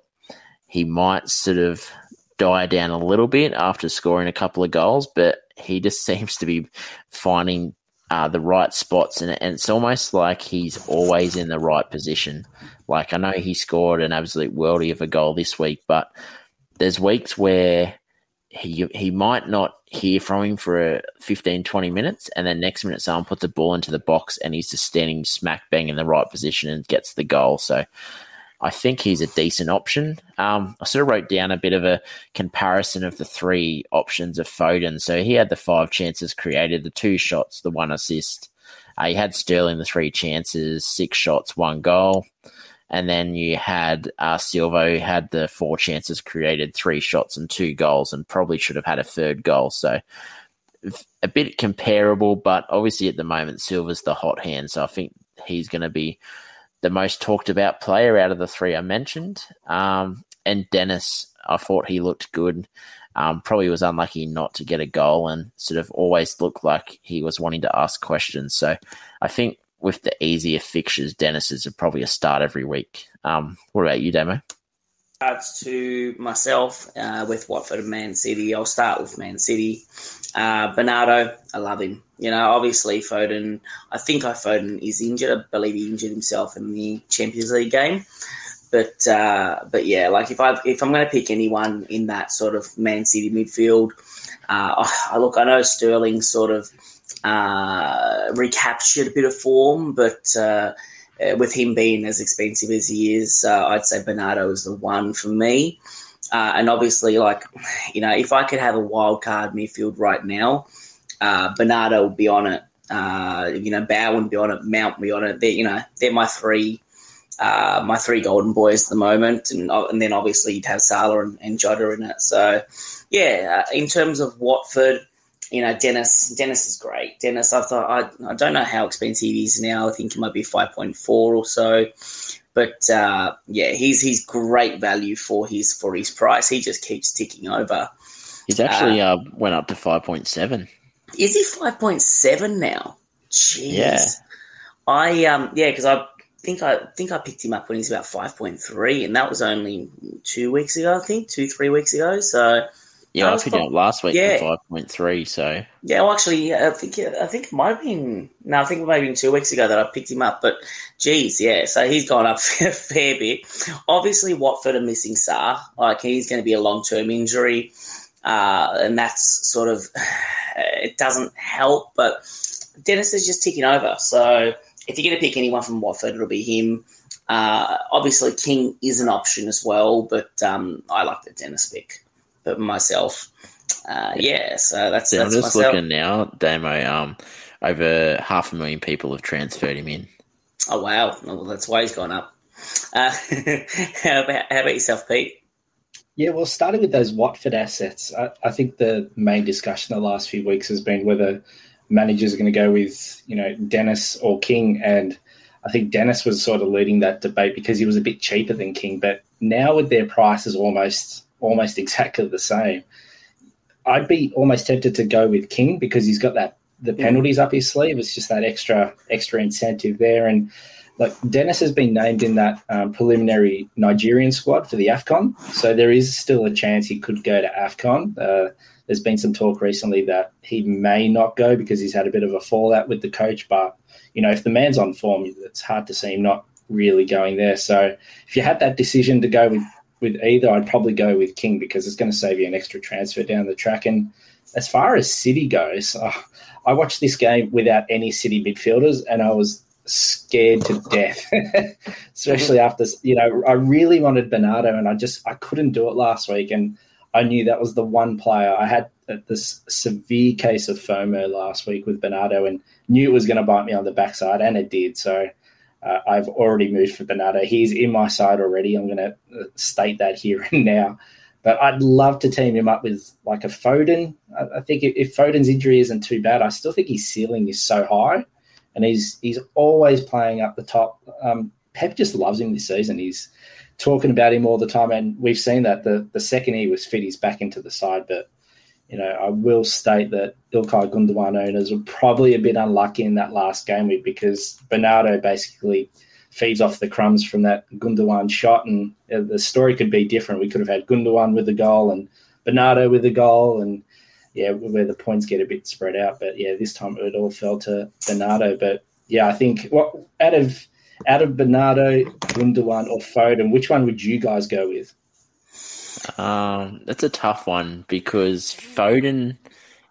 he might sort of die down a little bit after scoring a couple of goals, but he just seems to be finding uh, the right spots, and, and it's almost like he's always in the right position. Like, I know he scored an absolute worldie of a goal this week, but there's weeks where He he might not hear from him for fifteen, twenty minutes, and then next minute someone puts the ball into the box and he's just standing smack bang in the right position and gets the goal. So I think he's a decent option. Um, I sort of wrote down a bit of a comparison of the three options of Foden. So he had the five chances created, the two shots, the one assist. Uh, you had Sterling, the three chances, six shots, one goal. And then you had uh, Silva, who had the four chances created, three shots and two goals, and probably should have had a third goal. So a bit comparable, but obviously at the moment, Silva's the hot hand. So I think he's going to be the most talked about player out of the three I mentioned. Um, and Dennis, I thought he looked good. Um, probably was unlucky not to get a goal and sort of always looked like he was wanting to ask questions. So I think with the easier fixtures, Dennis is probably a start every week. Um, what about you, Damo? Starts to myself uh, with Watford and Man City. I'll start with Man City. Uh, Bernardo, I love him. You know, obviously Foden, I think I Foden is injured. I believe he injured himself in the Champions League game. But uh, but yeah, like if I if I'm going to pick anyone in that sort of Man City midfield, uh, I look, I know Sterling sort of Uh, recaptured a bit of form, but uh, with him being as expensive as he is, uh, I'd say Bernardo is the one for me. Uh, and obviously, like, you know, if I could have a wild card midfield right now, uh, Bernardo would be on it. Uh, you know, Bowen would be on it. Mount would be on it. They're, you know, they're my three, uh, my three golden boys at the moment. And and then obviously you'd have Salah and, and Jota in it. So yeah, uh, in terms of Watford, you know, Dennis. Dennis is great. Dennis, I thought I, I don't know how expensive he is now. I think he might be five point four or so. But uh, yeah, he's he's great value for his for his price. He just keeps ticking over. He's actually uh, uh, went up to five point seven. Is he five point seven now? Jeez. Yeah. I um yeah because I think I think I picked him up when he's about five point three, and that was only two weeks ago. I think two three weeks ago. So. Yeah, I, I picked it up last week yeah. for five point three, so... Yeah, well, actually, I think I think it might have been... No, I think it might have been two weeks ago that I picked him up, but, geez, yeah, so he's gone up a fair bit. Obviously, Watford are missing Sarr. Like, he's going to be a long-term injury, uh, and that's sort of... It doesn't help, but Dennis is just ticking over. So if you're going to pick anyone from Watford, it'll be him. Uh, obviously, King is an option as well, but um, I like the Dennis pick. But myself, uh, yeah, so that's, yeah, that's I'm just myself. Looking now, Damo, um, over half a million people have transferred him in. Oh, wow. Well, that's why he's gone up. Uh, how, about, how about yourself, Pete? Yeah, well, starting with those Watford assets, I, I think the main discussion the last few weeks has been whether managers are going to go with, you know, Dennis or King, and I think Dennis was sort of leading that debate because he was a bit cheaper than King, but now with their prices almost... almost exactly the same. I'd be almost tempted to go with King because he's got that the penalties up his sleeve. It's just that extra extra incentive there. And like Dennis has been named in that um, preliminary Nigerian squad for the AFCON. So there is still a chance he could go to AFCON. Uh, there's been some talk recently that he may not go because he's had a bit of a fallout with the coach. But, you know, if the man's on form, it's hard to see him not really going there. So if you had that decision to go with, with either, I'd probably go with King because it's going to save you an extra transfer down the track. And as far as City goes, oh, I watched this game without any City midfielders and I was scared to death, especially after, you know, I really wanted Bernardo and I just, I couldn't do it last week. And I knew that was the one player. I had this severe case of FOMO last week with Bernardo and knew it was going to bite me on the backside, and it did. So uh, I've already moved for Bernardo. He's in my side already. I'm going to state that here and now. But I'd love to team him up with like a Foden. I think if Foden's injury isn't too bad, I still think his ceiling is so high, and he's he's always playing up the top. Um, Pep just loves him this season. He's talking about him all the time, and we've seen that the, the second he was fit, he's back into the side. But, you know, I will state that Ilkay Gundogan owners were probably a bit unlucky in that last game week because Bernardo basically feeds off the crumbs from that Gundogan shot, and the story could be different. We could have had Gundogan with the goal and Bernardo with the goal, and, yeah, where the points get a bit spread out. But, yeah, this time it all fell to Bernardo. But, yeah, I think well, out of out of Bernardo, Gundogan or Foden, which one would you guys go with? Um, that's a tough one because Foden,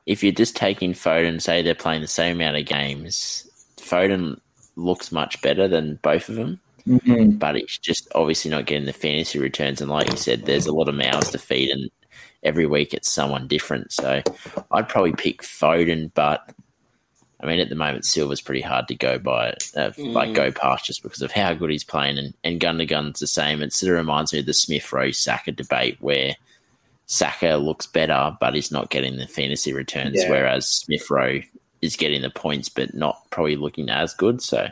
if you're just taking Foden, say they're playing the same amount of games, Foden looks much better than both of them, mm-hmm. but it's just obviously not getting the fantasy returns. And like you said, there's a lot of mouths to feed, and every week it's someone different. So I'd probably pick Foden, but I mean, at the moment, Silva's pretty hard to go by, uh, mm. like go past just because of how good he's playing. And, and Gundogan's the same. It sort of reminds me of the Smith-Rowe-Saka debate where Saka looks better, but he's not getting the fantasy returns, yeah. whereas Smith-Rowe is getting the points but not probably looking as good. So,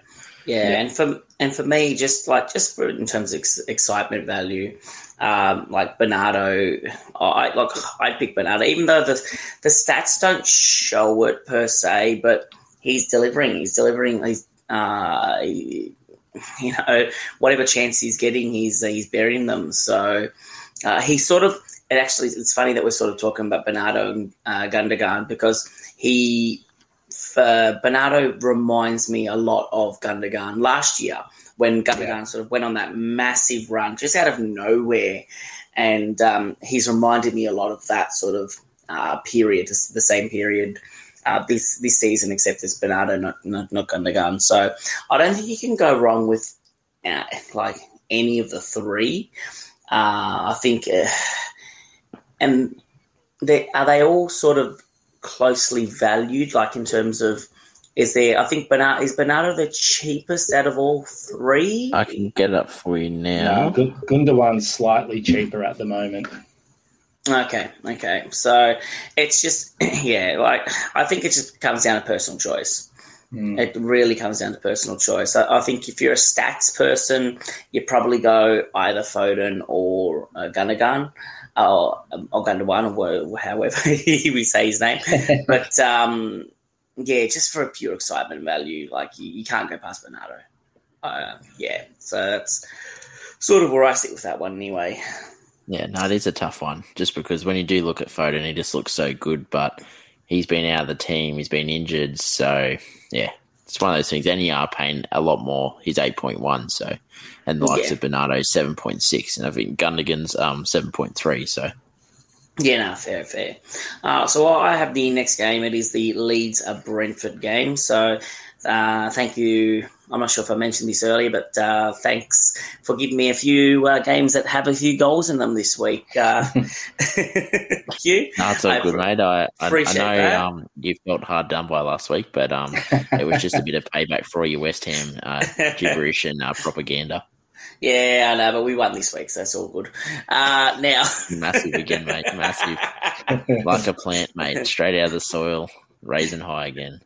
yeah, yeah. and for and for me, just like just for, in terms of ex- excitement value, um, like Bernardo, I like I'd pick Bernardo, even though the the stats don't show it per se, but he's delivering. He's delivering. He's uh, he, you know, whatever chance he's getting, he's he's burying them. So uh, he sort of. It actually, it's funny that we're sort of talking about Bernardo and uh, Gundogan because he. Uh, Bernardo reminds me a lot of Gundogan last year when Gundogan yeah. sort of went on that massive run just out of nowhere, and um, he's reminded me a lot of that sort of uh, period, the same period uh, this this season, except it's Bernardo, not, not not Gundogan. So I don't think you can go wrong with uh, like any of the three. Uh, I think, uh, and they are they all sort of. Closely valued, like in terms of, is there? I think Bernardo is Bernardo the cheapest out of all three. I can get it up for you now. No, Gundogan's slightly cheaper at the moment. Okay, okay. So it's just, yeah, like I think it just comes down to personal choice. Mm. It really comes down to personal choice. I, I think if you're a stats person, you probably go either Foden or uh, Gundogan. Or, or Gundogan, or however we say his name. But, um, yeah, just for a pure excitement value, like you, you can't go past Bernardo. Uh, yeah, so that's sort of where I sit with that one anyway. Yeah, no, it is a tough one just because when you do look at Foden, he just looks so good, but he's been out of the team, he's been injured. So, yeah, it's one of those things. And you are paying a lot more. He's eight point one, so... And the likes yeah. of Bernardo, seven point six. And I think Gundogan's um, seven point three. So, yeah, no, fair, fair. Uh, so I have the next game. It is the Leeds-Brentford game. So uh, thank you. I'm not sure if I mentioned this earlier, but uh, thanks for giving me a few uh, games that have a few goals in them this week. Uh, thank you. No, it's all I good, pre- mate. I, I, I know um, you felt hard done by last week, but um, it was just a bit of payback for all your West Ham uh, gibberish and uh, propaganda. Yeah, I know, but we won this week, so it's all good. Uh, now, massive again, mate, massive, like a plant, mate, straight out of the soil, raising high again.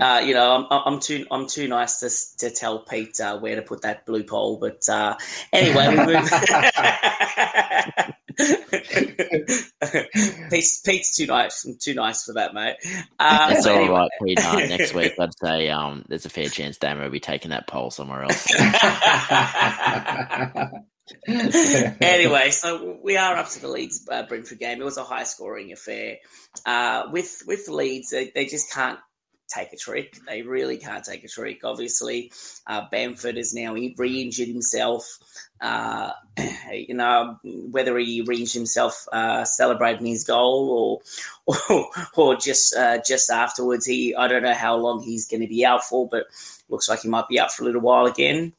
Uh, you know, I'm, I'm too I'm too nice to to tell Pete uh, where to put that blue pole, but uh, anyway, we move. Pete's, Pete's too nice, too nice for that, mate. Uh, That's so all anyway. Right, Pete. Uh, next week, I'd say um, there's a fair chance Damo will be taking that poll somewhere else. Anyway, so we are up to the Leeds uh, Brentford game. It was a high-scoring affair. Uh, with with Leeds, they, they just can't take a trick. They really can't take a trick. Obviously, uh, Bamford is now re-injured himself. Uh, you know, whether he re-injured himself uh, celebrating his goal or or, or just uh, just afterwards, he I don't know how long he's going to be out for, but looks like he might be out for a little while again.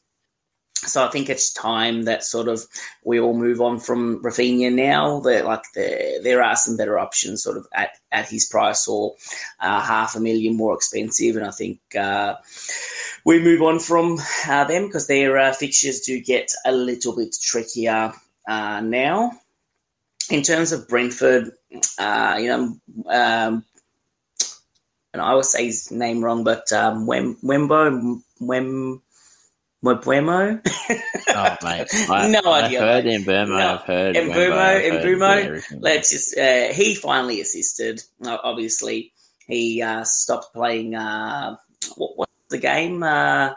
So I think it's time that sort of we all move on from Rafinha now. That like the, there are some better options sort of at, at his price or uh, half a million more expensive. And I think uh, we move on from uh, them because their uh, fixtures do get a little bit trickier uh, now. In terms of Brentford, uh, you know, um, and I always say his name wrong, but um, Wem- Wembo, Wem. Mbuemo? Oh, mate. I, no I've idea. Heard Mbuemo, no. I've heard Mbuemo. Mbuemo, Mbuemo. Let's just, uh, he finally assisted. Obviously, he uh, stopped playing, uh, what was the game? Uh,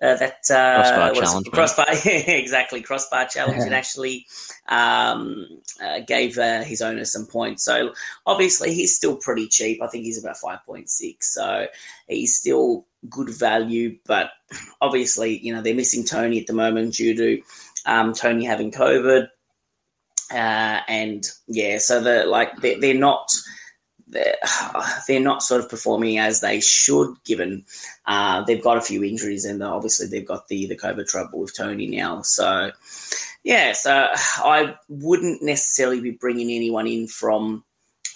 uh, that uh, Crossbar Challenge. Crossbar, exactly. Crossbar Challenge. Yeah. And actually um, uh, gave uh, his owner some points. So, obviously, he's still pretty cheap. I think he's about five point six. So, he's still good value, but obviously, you know, they're missing Tony at the moment due to um, Tony having COVID. Uh, and yeah, so the like they're, they're not they're, they're not sort of performing as they should, given uh, they've got a few injuries and obviously they've got the the COVID trouble with Tony now. So yeah, so I wouldn't necessarily be bringing anyone in from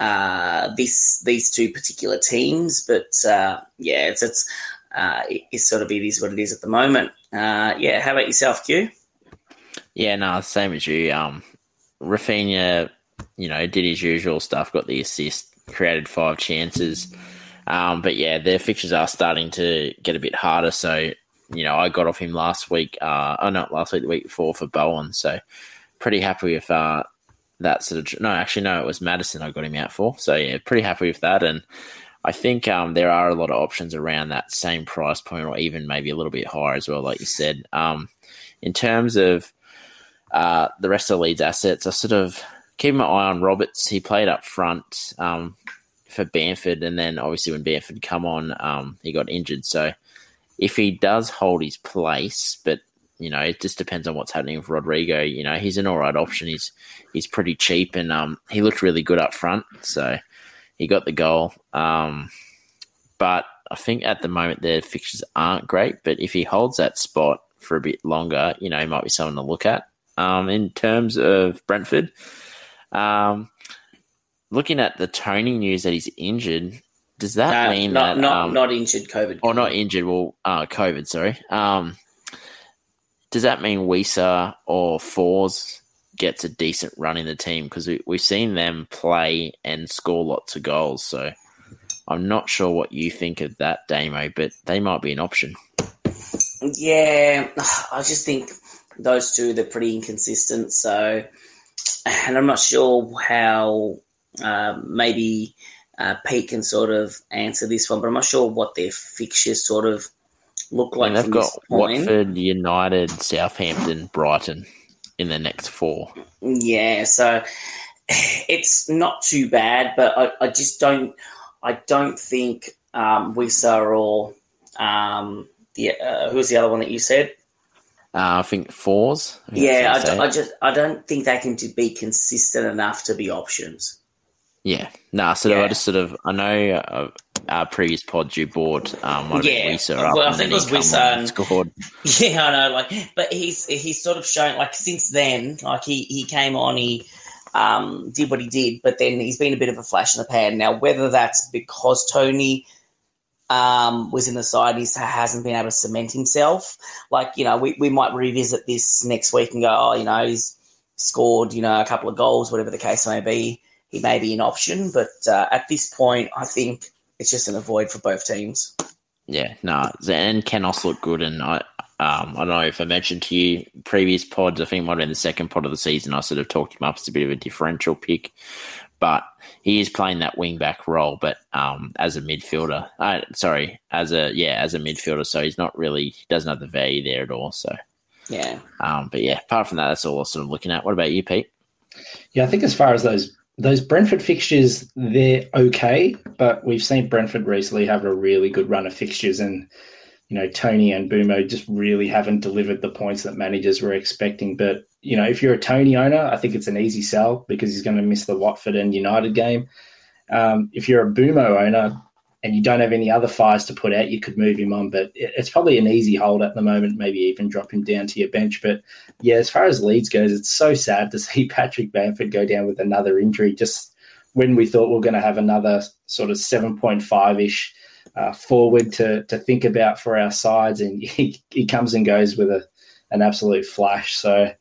uh, this these two particular teams, but uh, yeah, it's it's. Uh, it's sort of it is what it is at the moment. Uh, yeah, how about yourself, Q? Yeah, no, same as you. Um, Rafinha, you know, did his usual stuff, got the assist, created five chances. Um, but yeah, their fixtures are starting to get a bit harder. So, you know, I got off him last week. Uh, oh, not last week, the week before for Bowen. So, pretty happy with uh, that sort of. No, actually, no, it was Maddison I got him out for. So yeah, pretty happy with that. And I think um, there are a lot of options around that same price point or even maybe a little bit higher as well, like you said. Um, in terms of uh, the rest of Leeds' assets, I sort of keep my eye on Roberts. He played up front um, for Bamford, and then obviously when Bamford come on, um, he got injured. So if he does hold his place, but, you know, it just depends on what's happening with Rodrigo. You know, he's an all right option. He's he's pretty cheap, and um, he looked really good up front, so he got the goal, um, but I think at the moment their fixtures aren't great. But if he holds that spot for a bit longer, you know, he might be someone to look at. Um, in terms of Brentford, um, looking at the Tony news that he's injured, does that no, mean not, that not um, not injured COVID or not injured? Well, uh, COVID, sorry. Um, does that mean Wisa or Fours gets a decent run in the team? Because we, we've seen them play and score lots of goals. So I'm not sure what you think of that, Damo, but they might be an option. Yeah, I just think those two, they're pretty inconsistent. So, and I'm not sure how uh, maybe uh, Pete can sort of answer this one, but I'm not sure what their fixtures sort of look like. And they've got Watford, United, Southampton, Brighton in the next four. Yeah, so it's not too bad, but I, I just don't I don't think um, Wisa or um, the uh, who's the other one that you said? Uh, I think Fours. I think yeah, I, d- I just I don't think they can be consistent enough to be options. Yeah, no. Nah, so yeah. I just sort of I know uh, our previous pod you bought um, one of yeah. Wisa up. Well, I think it was Wisa and scored. Yeah, I know. Like, but he's he's sort of shown like since then. Like he, he came on, he um, did what he did, but then he's been a bit of a flash in the pan. Now, whether that's because Tony um, was in the side, he hasn't been able to cement himself. Like, you know, we we might revisit this next week and go, oh, you know, he's scored, you know, a couple of goals, whatever the case may be. He may be an option, but uh, at this point, I think it's just an avoid for both teams. Yeah, no, nah, and Canos looked good, and I, Um, I don't know if I mentioned to you previous pods, I think it might have been the second pod of the season, I sort of talked him up as a bit of a differential pick, but he is playing that wing-back role, but um, as a midfielder. Uh, sorry, as a yeah, as a midfielder, so he's not really, he doesn't have the value there at all. So yeah. Um, but yeah, apart from that, that's all I'm sort of looking at. What about you, Pete? Yeah, I think as far as those those Brentford fixtures, they're okay, but we've seen Brentford recently have a really good run of fixtures, and you know, Tony and Bumo just really haven't delivered the points that managers were expecting. But, you know, if you're a Tony owner, I think it's an easy sell because he's going to miss the Watford and United game. Um, if you're a Bumo owner and you don't have any other fires to put out, you could move him on. But it, it's probably an easy hold at the moment, maybe even drop him down to your bench. But, yeah, as far as Leeds goes, it's so sad to see Patrick Bamford go down with another injury just when we thought we we're going to have another sort of seven point five-ish Uh, forward to to think about for our sides, and he, he comes and goes with a an absolute flash. So,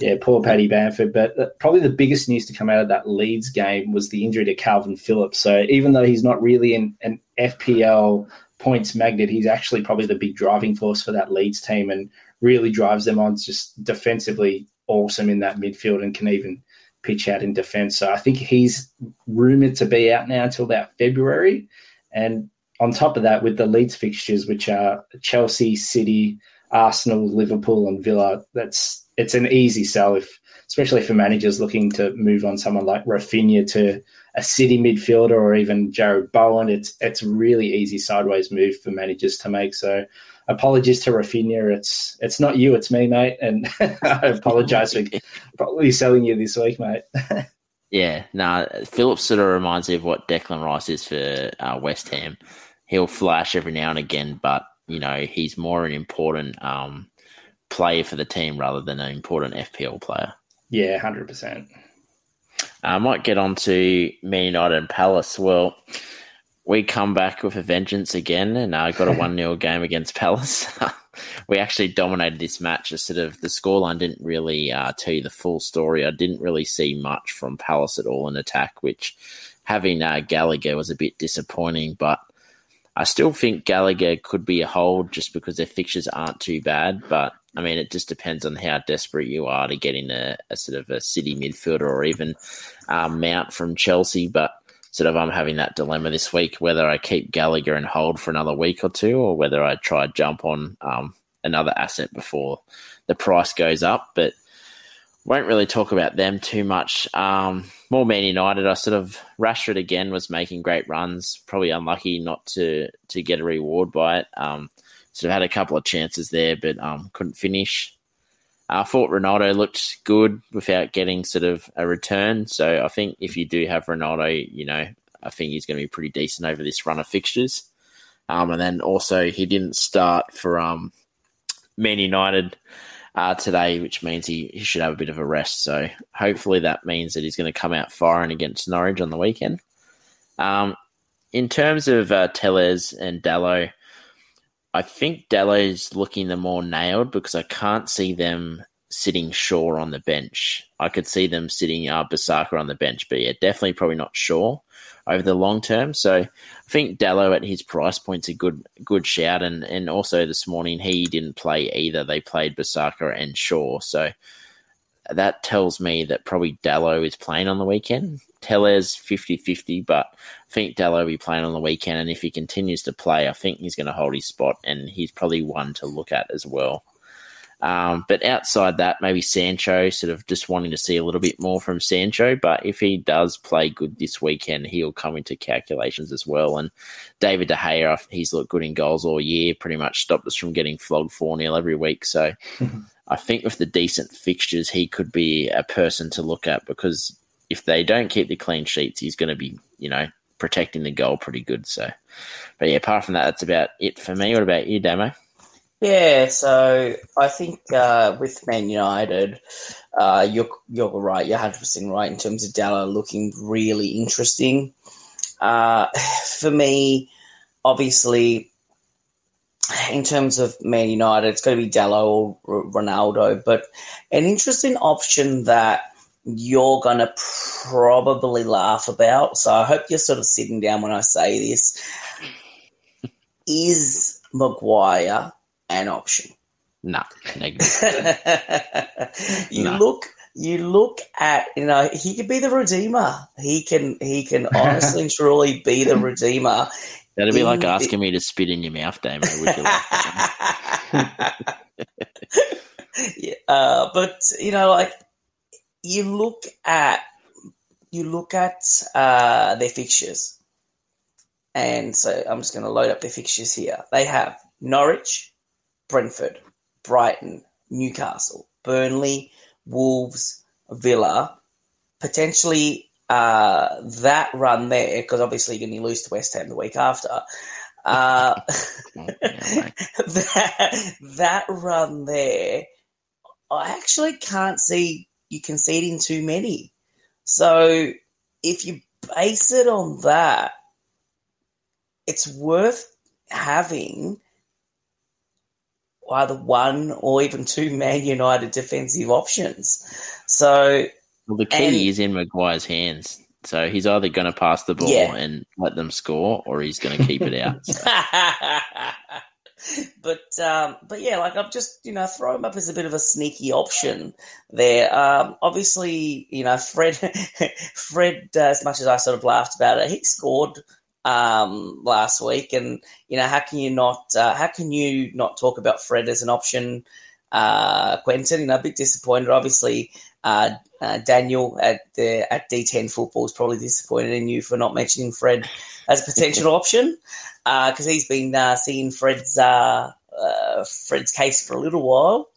yeah, poor Paddy Bamford. But uh, probably the biggest news to come out of that Leeds game was the injury to Calvin Phillips. So even though he's not really an, an F P L points magnet, he's actually probably the big driving force for that Leeds team and really drives them on. Just defensively awesome in that midfield and can even pitch out in defence. So I think he's rumoured to be out now until about February. And on top of that, with the Leeds fixtures, which are Chelsea, City, Arsenal, Liverpool and Villa, that's it's an easy sell, if, especially for managers looking to move on someone like Rafinha to a City midfielder or even Jared Bowen. It's it's a really easy sideways move for managers to make. So apologies to Rafinha. It's it's not you, it's me, mate. And I apologise for probably selling you this week, mate. Yeah, no, nah, Phillips sort of reminds me of what Declan Rice is for uh, West Ham. He'll flash every now and again, but, you know, he's more an important um, player for the team rather than an important F P L player. Yeah, one hundred percent. I might get on to Man United and Palace. Well, we come back with a vengeance again, and I uh, got a one nil game against Palace. We actually dominated this match. As sort of the scoreline didn't really uh, tell you the full story. I didn't really see much from Palace at all in attack, which having uh, Gallagher was a bit disappointing, but I still think Gallagher could be a hold just because their fixtures aren't too bad. But, I mean, it just depends on how desperate you are to get in a, a sort of a City midfielder or even um, Mount from Chelsea. But sort of I'm having that dilemma this week, whether I keep Gallagher and hold for another week or two or whether I try jump on um, another asset before the price goes up. But won't really talk about them too much. Um, more Man United, I sort of, Rashford again was making great runs, probably unlucky not to, to get a reward by it. Um, sort of had a couple of chances there, but um, couldn't finish. I uh, thought Ronaldo looked good without getting sort of a return. So I think if you do have Ronaldo, you know, I think he's going to be pretty decent over this run of fixtures. Um, and then also he didn't start for um, Man United uh, today, which means he, he should have a bit of a rest. So hopefully that means that he's going to come out firing against Norwich on the weekend. Um, in terms of uh, Telles and Dalot, I think Dallow's looking the more nailed because I can't see them sitting Shaw on the bench. I could see them sitting uh, Bissaka on the bench, but yeah, definitely probably not Shaw over the long term. So I think Dalot at his price point's a good good shout. And, and also this morning, he didn't play either. They played Bissaka and Shaw. So that tells me that probably Dalot is playing on the weekend. Telles fifty-fifty, but I think Dalot will be playing on the weekend, and if he continues to play, I think he's going to hold his spot, and he's probably one to look at as well. Um, but outside that, maybe Sancho, sort of just wanting to see a little bit more from Sancho, but if he does play good this weekend, he'll come into calculations as well. And David De Gea, he's looked good in goals all year, pretty much stopped us from getting flogged four nil every week, so I think with the decent fixtures, he could be a person to look at because if they don't keep the clean sheets, he's going to be, you know, protecting the goal pretty good. So, but yeah, apart from that, that's about it for me. What about you, Damo? Yeah, so I think uh, with Man United, uh, you're you're right. You're one hundred percent right in terms of Dalot looking really interesting. Uh, for me, obviously, in terms of Man United, it's going to be Dalot or Ronaldo, but an interesting option that you're going to probably laugh about. So I hope you're sort of sitting down when I say this. Is Maguire an option? Nah, negative. you nah. look, you look at, you know, he could be the redeemer. He can, he can honestly, truly be the redeemer. That'd be in, like asking me to spit in your mouth, Damo. Would you yeah, uh, but you know, like you look at, you look at uh, their fixtures, and so I'm just going to load up their fixtures here. They have Norwich, Brentford, Brighton, Newcastle, Burnley, Wolves, Villa. Potentially uh, that run there, because obviously you're going to lose to West Ham the week after. Uh, that, that run there, I actually can't see you conceding too many. So if you base it on that, it's worth having either one or even two Man United defensive options. So well, the key and, is in Maguire's hands. So he's either going to pass the ball yeah. and let them score, or he's going to keep it out. So. but um, but yeah, like I've just you know throw him up as a bit of a sneaky option there. Um, obviously, you know Fred. Fred, uh, as much as I sort of laughed about it, he scored. Um, last week, and you know how can you not uh, how can you not talk about Fred as an option, uh, Quentin? You know, a bit disappointed. Obviously, uh, uh, Daniel at the, at D ten Football is probably disappointed in you for not mentioning Fred as a potential option, because uh, he's been uh, seeing Fred's uh, uh, Fred's case for a little while.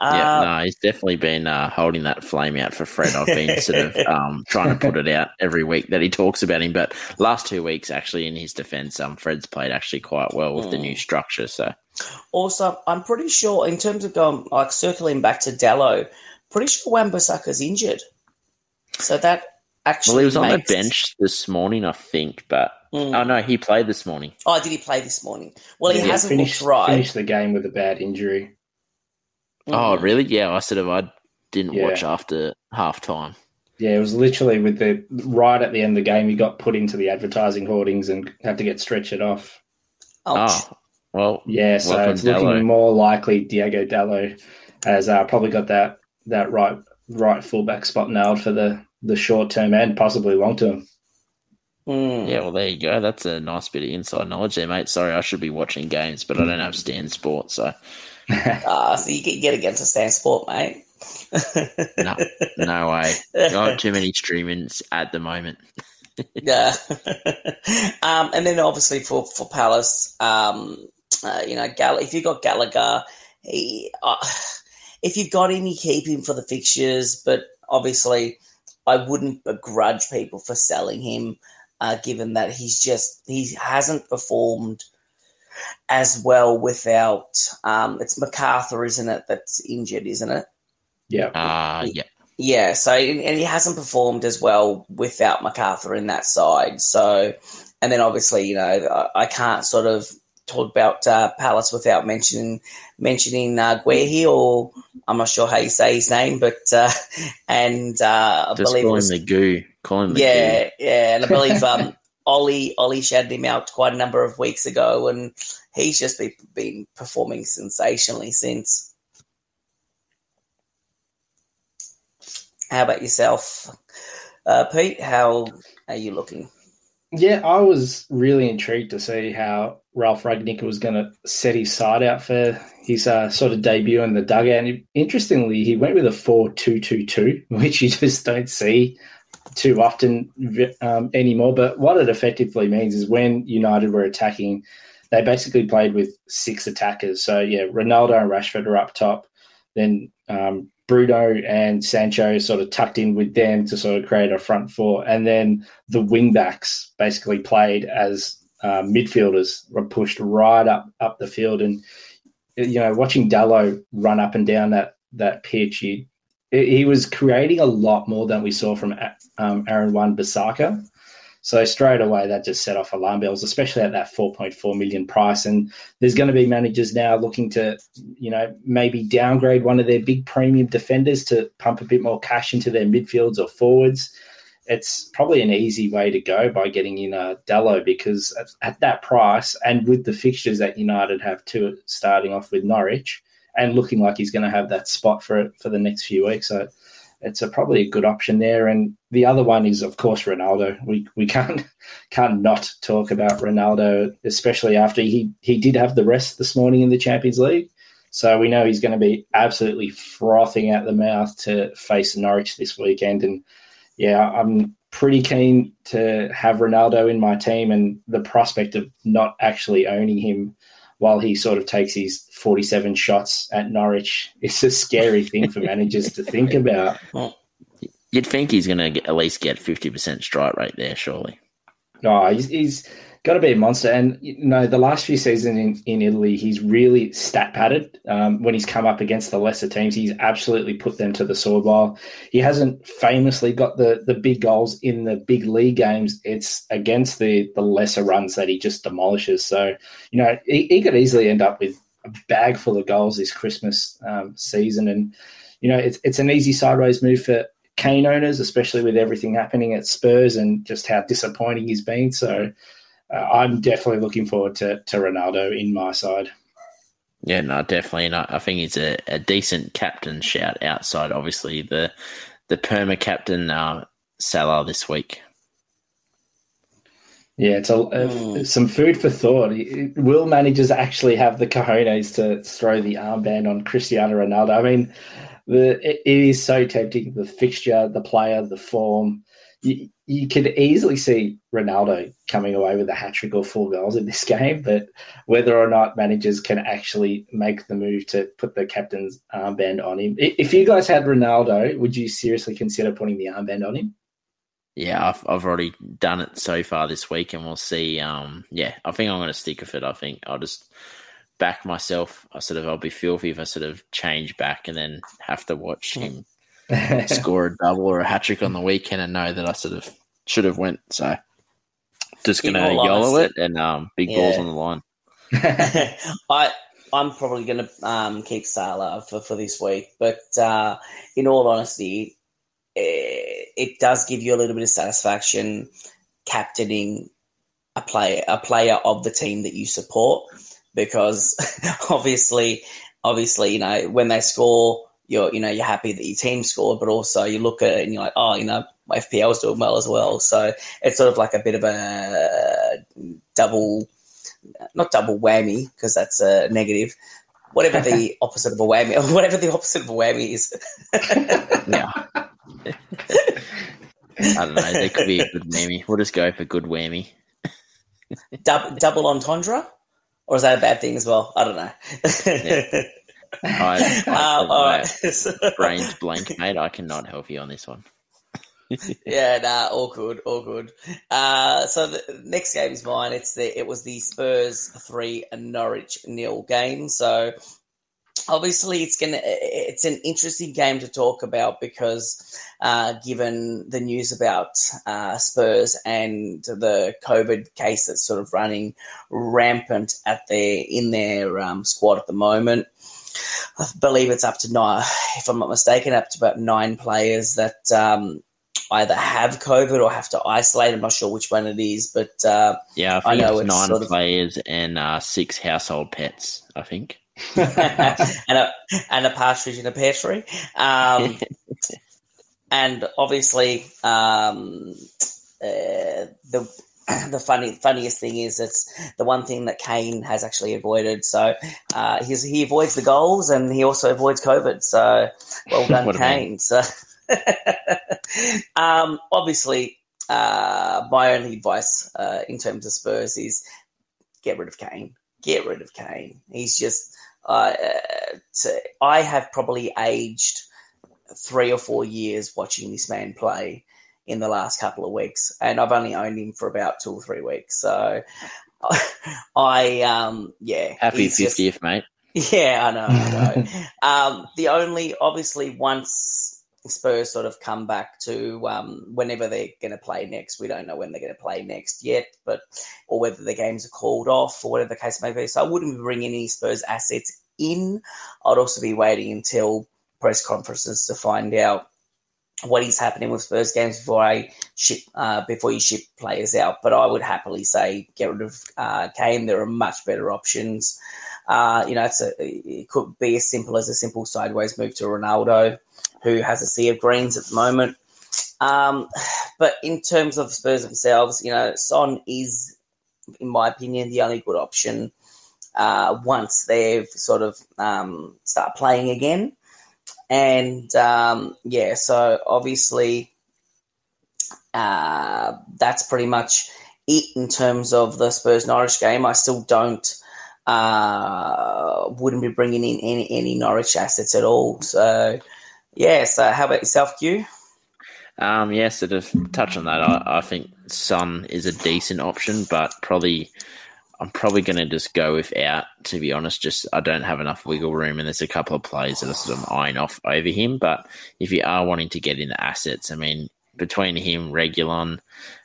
Yeah, um, no, he's definitely been uh, holding that flame out for Fred. I've been sort of um, trying to put it out every week that he talks about him. But last two weeks, actually, in his defence, um, Fred's played actually quite well with mm. the new structure. So, also, I'm pretty sure in terms of going like circling back to Dallow, pretty sure Wan-Bissaka's injured. So that actually well, he was makes... on the bench this morning, I think. But mm. oh no, he played this morning. Oh, did he play this morning? Well, yeah, he hasn't finished, looked right. Finished the game with a bad injury. Oh, really? Yeah, I sort of I didn't yeah. watch after half time. Yeah, it was literally with the right at the end of the game, he got put into the advertising hoardings and had to get stretchered off. Ouch. Oh, well, yeah. So it's Dallow. Looking more likely Diego Dallow has uh, probably got that that right right fullback spot nailed for the, the short term and possibly long term. Mm. Yeah, well, there you go. That's a nice bit of inside knowledge there, mate. Sorry, I should be watching games, but I don't have Stan Sport, so. Ah, uh, so you can get against a Stan Sport, mate. no, no way. Not too many streamings at the moment. yeah. um, and then obviously for for Palace, um, uh, you know, Gall- if you've got Gallagher, he, uh, if you've got him, you keep him for the fixtures. But obviously, I wouldn't begrudge people for selling him, uh, given that he's just he hasn't performed. As well, without um, it's MacArthur, isn't it? That's injured, isn't it? Yeah, uh, yeah, yeah. So, and he hasn't performed as well without MacArthur in that side. So, and then obviously, you know, I can't sort of talk about uh, Palace without mentioning mentioning uh, Guehi, or I'm not sure how you say his name, but uh, and uh, I just believe calling the goo, calling the yeah, goo. yeah, and I believe um. Ollie, Ollie shouted him out quite a number of weeks ago, and he's just be, been performing sensationally since. How about yourself, uh, Pete? How are you looking? Yeah, I was really intrigued to see how Ralph Ragnick was going to set his side out for his uh, sort of debut in the dugout. And interestingly, he went with a four two two two, which you just don't see too often um, anymore, but what it effectively means is when United were attacking, they basically played with six attackers. So, yeah, Ronaldo and Rashford are up top. Then um, Bruno and Sancho sort of tucked in with them to sort of create a front four. And then the wing-backs basically played as uh, midfielders, were pushed right up, up the field. And, you know, watching Dallow run up and down that, that pitch, you he was creating a lot more than we saw from um, Aaron Wan-Bissaka. So straight away, that just set off alarm bells, especially at that four point four million dollars price. And there's going to be managers now looking to, you know, maybe downgrade one of their big premium defenders to pump a bit more cash into their midfields or forwards. It's probably an easy way to go by getting in a Dallow, because at, at that price and with the fixtures that United have too, starting off with Norwich and looking like he's going to have that spot for for the next few weeks. So it's a, probably a good option there. And the other one is, of course, Ronaldo. We we can't can't not talk about Ronaldo, especially after he, he did have the rest this morning in the Champions League. So we know he's going to be absolutely frothing at the mouth to face Norwich this weekend. And, yeah, I'm pretty keen to have Ronaldo in my team, and the prospect of not actually owning him while he sort of takes his forty-seven shots at Norwich is a scary thing for managers to think about. Well, you'd think he's going to at least get fifty percent strike rate there, surely. No, oh, he's... he's got to be a monster. And, you know, the last few seasons in, in Italy, he's really stat padded. Um, when he's come up against the lesser teams, he's absolutely put them to the sword. While he hasn't famously got the, the big goals in the big league games, it's against the, the lesser runs that he just demolishes. So, you know, he, he could easily end up with a bag full of goals this Christmas um, season. And, you know, it's, it's an easy sideways move for Kane owners, especially with everything happening at Spurs and just how disappointing he's been. So, Uh, I'm definitely looking forward to, to Ronaldo in my side. Yeah, no, definitely. And I, I think he's a, a decent captain shout outside, obviously, the the perma-captain uh, Salah this week. Yeah, it's a, uh, some food for thought. Will managers actually have the cojones to throw the armband on Cristiano Ronaldo? I mean, the, it, it is so tempting, the fixture, the player, the form. You, you could easily see Ronaldo coming away with a hat-trick or four goals in this game, but whether or not managers can actually make the move to put the captain's armband on him. If you guys had Ronaldo, would you seriously consider putting the armband on him? Yeah, I've, I've already done it so far this week, and we'll see. Um, yeah, I think I'm going to stick with it. I think I'll just back myself. I sort of, I'll be filthy if I sort of change back and then have to watch him score a double or a hat-trick on the weekend and know that I sort of should have went. So just going to YOLO it and um, big yeah. balls on the line. I, I'm probably going to um, keep Salah for, for this week. But uh, in all honesty, it, it does give you a little bit of satisfaction captaining a player, a player of the team that you support, because obviously, obviously, you know, when they score, You're, you know, you're happy that your team scored, but also you look at it and you're like, oh, you know, my F P L's doing well as well. So it's sort of like a bit of a double, not double whammy, because that's a negative. Whatever the opposite of a whammy, or whatever the opposite of a whammy is. Yeah. I don't know. There could be a good whammy. We'll just go for good whammy. Double, double entendre, or is that a bad thing as well? I don't know. Yeah. I, I um, all right. Brain's blank, mate. I cannot help you on this one. yeah, nah, all good, all good. Uh, so the next game is mine. It's the it was the Spurs three and Norwich nil game. So obviously it's gonna it's an interesting game to talk about because uh, given the news about uh, Spurs and the COVID case that's sort of running rampant at their in their um, squad at the moment. I believe it's up to nine, if I'm not mistaken, up to about nine players that um, either have COVID or have to isolate. I'm not sure which one it is, but uh, yeah, I, think I know it's, it's nine sort of... players and uh, six household pets, I think, and a and a partridge in a pear tree. Um, and obviously, um, uh, the. The funny, funniest thing is it's the one thing that Kane has actually avoided. So uh, he's, he avoids the goals and he also avoids COVID. So well done, Kane. So um, obviously uh, my only advice uh, in terms of Spurs is get rid of Kane. Get rid of Kane. He's just uh, – I have probably aged three or four years watching this man play in the last couple of weeks, and I've only owned him for about two or three weeks. So I, um, yeah. Happy fiftieth, just, mate. Yeah, I know. I know. um, the only, obviously, once Spurs sort of come back to um, whenever they're going to play next, we don't know when they're going to play next yet, but or whether the games are called off or whatever the case may be. So I wouldn't be bringing any Spurs assets in. I'd also be waiting until press conferences to find out what is happening with Spurs games before I ship, uh, before you ship players out. But I would happily say get rid of uh, Kane. There are much better options Uh, you know, it's a, it could be as simple as a simple sideways move to Ronaldo, who has a sea of greens at the moment. Um, but in terms of Spurs themselves, you know, Son is, in my opinion, the only good option uh, once they've sort of um, start playing again. And, um, yeah, so obviously uh, that's pretty much it in terms of the Spurs-Norwich game. I still don't uh, – wouldn't be bringing in any, any Norwich assets at all. So, yeah, so how about yourself, Q? Um, yeah, sort of touch on that. I, I think Son is a decent option, but probably I'm probably going to just go without, to be honest. Just I don't have enough wiggle room, and there's a couple of plays that are sort of eyeing off over him. But if you are wanting to get in the assets, I mean, between him, Reguilon,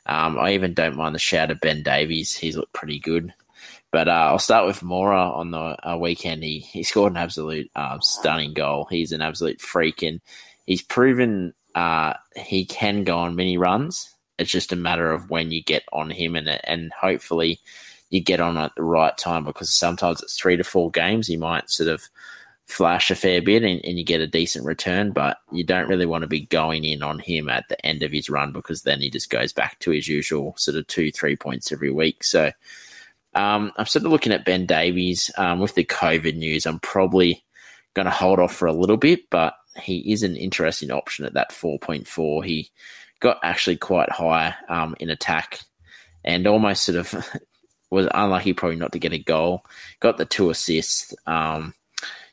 um, I even don't mind the shout of Ben Davies. He's looked pretty good. But uh, I'll start with Mora on the uh, weekend. He, he scored an absolute uh, stunning goal. He's an absolute freak, and he's proven... Uh, he can go on many runs. It's just a matter of when you get on him, and and hopefully you get on at the right time, because sometimes it's three to four games. He might sort of flash a fair bit and, and you get a decent return, but you don't really want to be going in on him at the end of his run, because then he just goes back to his usual sort of two, three points every week. So um, I'm sort of looking at Ben Davies. Um, with the COVID news, I'm probably going to hold off for a little bit, but he is an interesting option at that four point four. He got actually quite high um, in attack, and almost sort of was unlucky probably not to get a goal. Got the two assists. Um,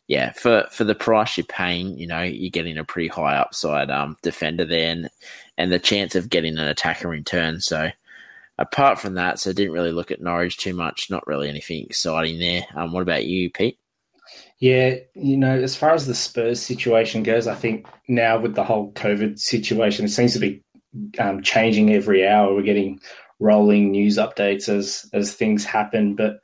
yeah, for, for the price you're paying, you know, you're getting a pretty high upside um, defender there, and, and the chance of getting an attacker in turn. So apart from that, so didn't really look at Norwich too much. Not really anything exciting there. Um, what about you, Pete? Yeah, you know, as far as the Spurs situation goes, I think now with the whole COVID situation, it seems to be um, changing every hour. We're getting rolling news updates as as things happen, but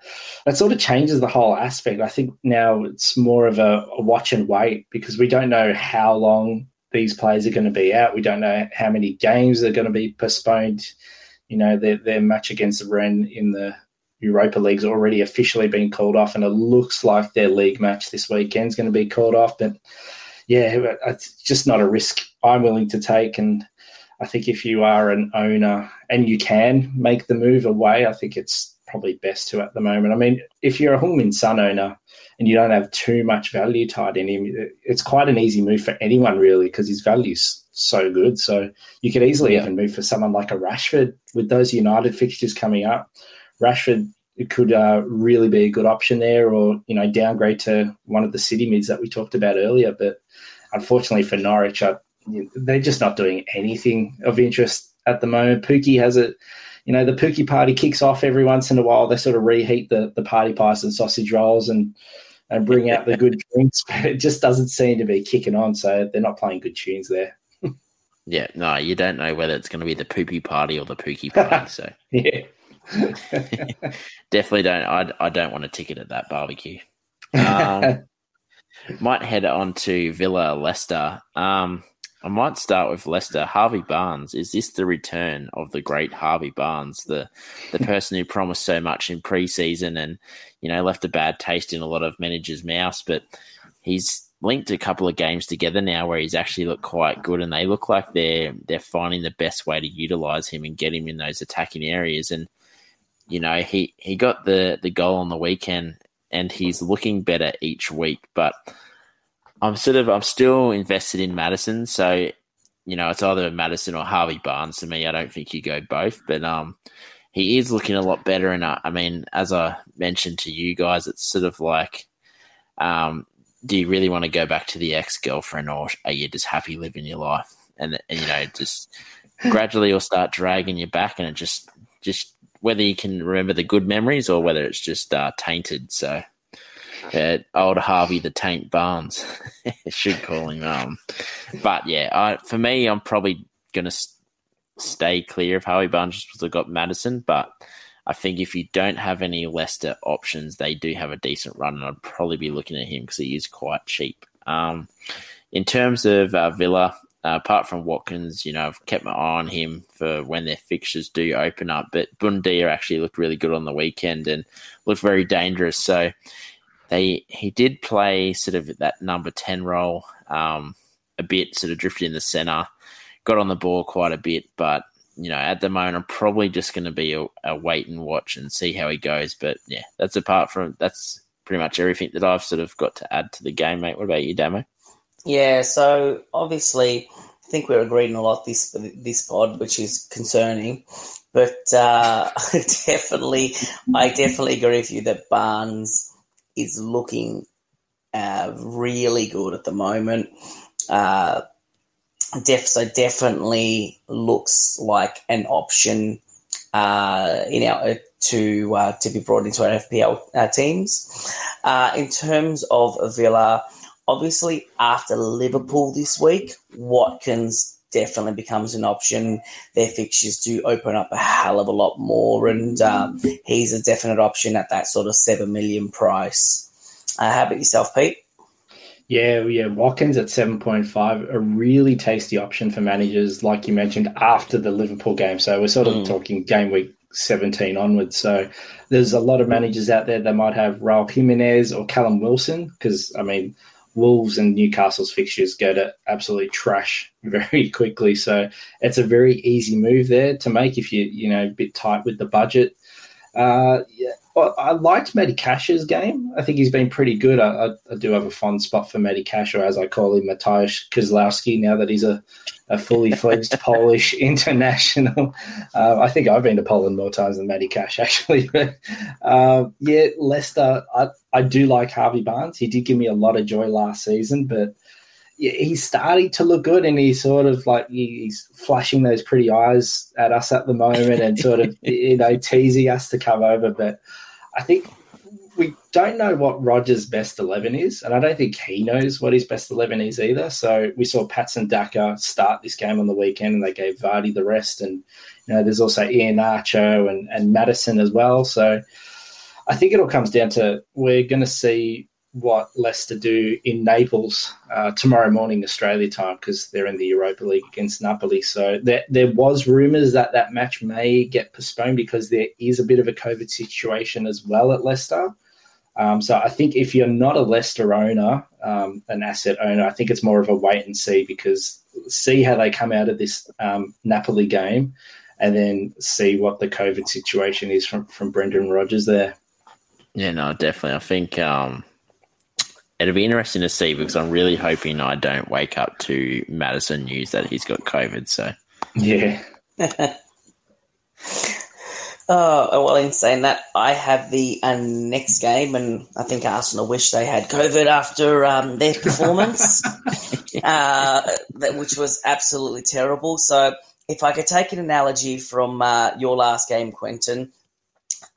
that sort of changes the whole aspect. I think now it's more of a, a watch and wait, because we don't know how long these players are going to be out. We don't know how many games are going to be postponed. You know, their, their match against Rennes in the Europa League's already officially been called off, and it looks like their league match this weekend's going to be called off. But yeah, it's just not a risk I'm willing to take. And I think if you are an owner and you can make the move away, I think it's probably best to at the moment. I mean, if you're a Heung-min Son owner and you don't have too much value tied in him, it's quite an easy move for anyone really, because his value's so good. So you could easily even move for someone like a Rashford with those United fixtures coming up. Rashford could uh, really be a good option there, or, you know, downgrade to one of the city mids that we talked about earlier. But unfortunately for Norwich, I, they're just not doing anything of interest at the moment. Pookie has a, you know, the Pookie party kicks off every once in a while. They sort of reheat the, the party pies and sausage rolls and, and bring out the good drinks, but it just doesn't seem to be kicking on. So they're not playing good tunes there. Yeah, no, you don't know whether it's going to be the Poopy party or the Pookie party. So yeah. Definitely don't. I, I don't want a ticket at that barbecue. Um, might head on to Villa Leicester. Um, I might start with Leicester. Harvey Barnes. Is this the return of the great Harvey Barnes, the the person who promised so much in pre-season and, you know, left a bad taste in a lot of managers' mouths? But he's linked a couple of games together now where he's actually looked quite good, and they look like they're they're finding the best way to utilise him and get him in those attacking areas. And you know, he, he got the, the goal on the weekend, and he's looking better each week. But I'm sort of I'm still invested in Maddison, so you know, it's either Maddison or Harvey Barnes to me. I don't think you go both, but um, he is looking a lot better. And I, I mean, as I mentioned to you guys, it's sort of like, um, do you really want to go back to the ex girlfriend, or are you just happy living your life? And, and you know, just gradually you'll start dragging you back, and it just just. Whether you can remember the good memories or whether it's just uh, tainted. So uh, old Harvey the Taint Barnes should call him. Um, but, yeah, I, for me, I'm probably going to st- stay clear of Harvey Barnes just because I've got Maddison. But I think if you don't have any Leicester options, they do have a decent run, and I'd probably be looking at him because he is quite cheap. Um, in terms of uh, Villa, Uh, apart from Watkins, you know, I've kept my eye on him for when their fixtures do open up. But Bundia actually looked really good on the weekend and looked very dangerous. So They he did play sort of that number ten role um, a bit, sort of drifted in the centre, got on the ball quite a bit. But, you know, at the moment, I'm probably just going to be a, a wait and watch and see how he goes. But, yeah, that's apart from – that's pretty much everything that I've sort of got to add to the game, mate. What about you, Damo? Yeah, so obviously I think we're agreeing a lot this this pod, which is concerning. But uh, definitely, I definitely agree with you that Barnes is looking uh, really good at the moment. Uh, def- so definitely looks like an option uh, in our to uh, to be brought into our F P L uh, teams. Uh, in terms of Villa, obviously after Liverpool this week, Watkins definitely becomes an option. Their fixtures do open up a hell of a lot more, and um, he's a definite option at that sort of seven million dollars price. Uh, how about yourself, Pete? Yeah, yeah, Watkins at seven point five, a really tasty option for managers, like you mentioned, after the Liverpool game. So we're sort of mm. talking game week seventeen onwards. So there's a lot of managers out there that might have Raul Jimenez or Callum Wilson because, I mean, Wolves and Newcastle's fixtures go to absolute trash very quickly. So it's a very easy move there to make if you're, you know, a bit tight with the budget. Uh, yeah. I liked Matty Cash's game. I think he's been pretty good. I, I, I do have a fond spot for Matty Cash, or as I call him, Mateusz Kozlowski, now that he's a, a fully-fledged Polish international. Uh, I think I've been to Poland more times than Matty Cash, actually. But, uh, yeah, Leicester, I, I do like Harvey Barnes. He did give me a lot of joy last season, but yeah, he's starting to look good, and he's sort of like he, he's flashing those pretty eyes at us at the moment and sort of, you know, teasing us to come over, but I think we don't know what Rodgers' best eleven is, and I don't think he knows what his best eleven is either. So we saw Patson Daka start this game on the weekend, and they gave Vardy the rest. And you know, there's also Iheanacho and, and Maddison as well. So I think it all comes down to we're going to see what Leicester do in Naples uh, tomorrow morning Australia time because they're in the Europa League against Napoli. So there, there was rumours that that match may get postponed because there is a bit of a COVID situation as well at Leicester. Um, so I think if you're not a Leicester owner, um, an asset owner, I think it's more of a wait and see because see how they come out of this um, Napoli game and then see what the COVID situation is from, from Brendan Rodgers there. Yeah, no, definitely. I think... Um... It'll be interesting to see because I'm really hoping I don't wake up to Maddison news that he's got COVID. So, yeah. Oh, well, in saying that, I have the uh, next game, and I think Arsenal wish they had COVID after um, their performance, uh, which was absolutely terrible. So, if I could take an analogy from uh, your last game, Quentin,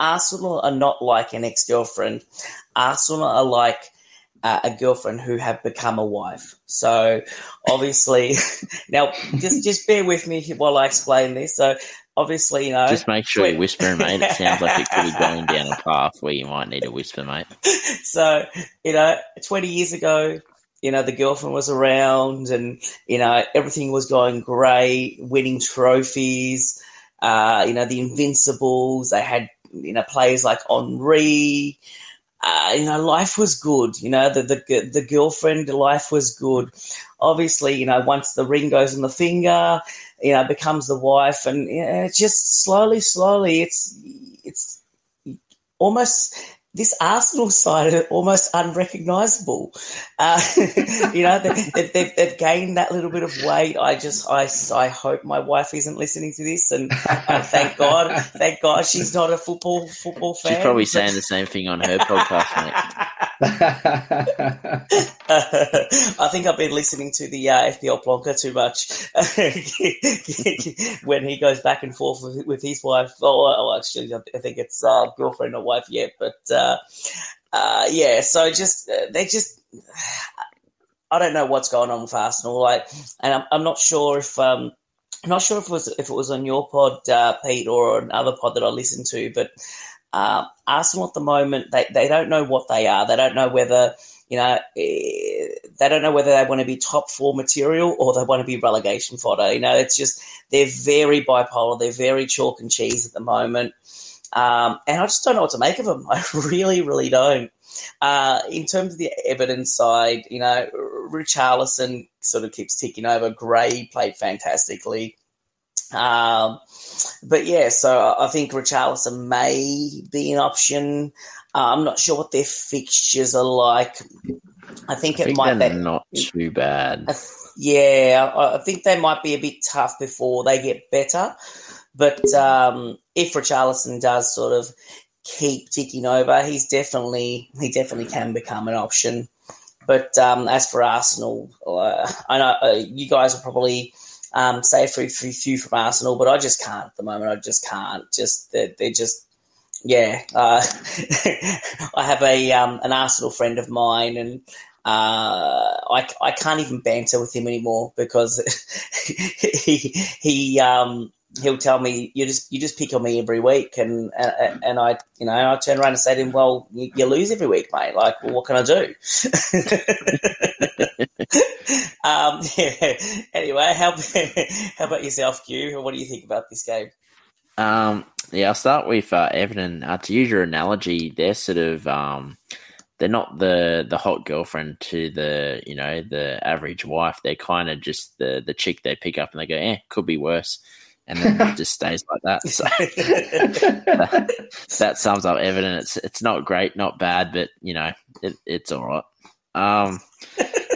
Arsenal are not like an ex-girlfriend. Arsenal are like Uh, a girlfriend who have become a wife. So obviously, now just just bear with me while I explain this. So obviously, you know, just make sure you whisper, mate. It sounds like it could be going down a path where you might need to whisper, mate. So you know, twenty years ago, you know, the girlfriend was around, and you know, everything was going great, winning trophies. Uh, you know, the Invincibles. They had you know players like Henri. Uh, you know, life was good. You know, the, the the girlfriend life was good. Obviously, you know, once the ring goes on the finger, you know, becomes the wife, and you know, it's just slowly, slowly, it's it's almost this Arsenal side are almost unrecognisable. Uh, you know, they've, they've, they've gained that little bit of weight. I just, I, I hope my wife isn't listening to this, and uh, thank God, thank God she's not a football football fan. She's probably saying the same thing on her podcast, mate. uh, I think I've been listening to the uh, F P L Plonker too much when he goes back and forth with, with his wife. Oh, oh, actually, I think it's uh, girlfriend or wife, yeah, but uh, uh, yeah, so just uh, they just I don't know what's going on with Arsenal, like, and I'm, I'm not sure if um, I'm not sure if it was if it was on your pod, uh, Pete, or another pod that I listened to, but. Uh, Arsenal at the moment, they, they don't know what they are. They don't know whether, you know, they don't know whether they want to be top four material or they want to be relegation fodder. You know, it's just they're very bipolar. They're very chalk and cheese at the moment. Um, and I just don't know what to make of him. I really, really don't. Uh, in terms of the Everton side, you know, Richarlison sort of keeps ticking over. Gray played fantastically. Um, but, yeah, so I think Richarlison may be an option. Uh, I'm not sure what their fixtures are like. I think I it think might be not too bad. I th- yeah, I, I think they might be a bit tough before they get better. But um, if Richarlison does sort of keep ticking over, he's definitely he definitely can become an option. But um, as for Arsenal, uh, I know uh, you guys will probably um, say for a few from Arsenal, but I just can't at the moment. I just can't. Just they're, they're just. Yeah, uh, I have a um, an Arsenal friend of mine, and uh, I I can't even banter with him anymore because he he um, he'll tell me you just you just pick on me every week, and and, and I you know I turn around and say to him, well, you, you lose every week, mate. Like, well, what can I do? um, yeah. Anyway, how how about yourself, Q? What do you think about this game? Um, yeah, I'll start with uh, Everton. Uh, to use your analogy, they're sort of um, they're not the, the hot girlfriend to the you know the average wife. They're kind of just the the chick they pick up and they go, eh, could be worse, and then it just stays like that. So that, that sums up Everton. It's it's not great, not bad, but you know it, it's all right. Um,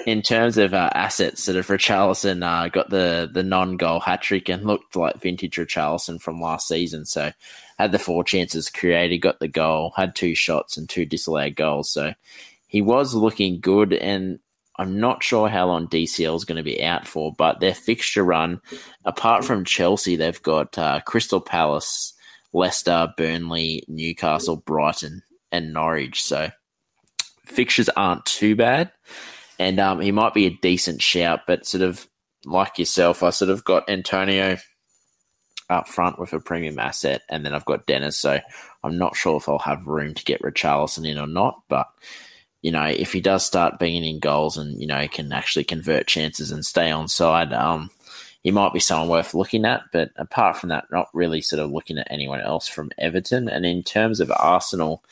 in terms of uh, assets, sort of Richarlison uh, got the, the non-goal hat-trick and looked like vintage Richarlison from last season. So had the four chances created, got the goal, had two shots and two disallowed goals. So he was looking good, and I'm not sure how long D C L is going to be out for, but their fixture run, apart from Chelsea, they've got uh, Crystal Palace, Leicester, Burnley, Newcastle, Brighton and Norwich. So fixtures aren't too bad, and um, he might be a decent shout, but sort of like yourself, I sort of got Antonio up front with a premium asset, and then I've got Dennis, so I'm not sure if I'll have room to get Richarlison in or not, but, you know, if he does start banging in goals and, you know, can actually convert chances and stay on side, um, he might be someone worth looking at, but apart from that, not really sort of looking at anyone else from Everton. And in terms of Arsenal,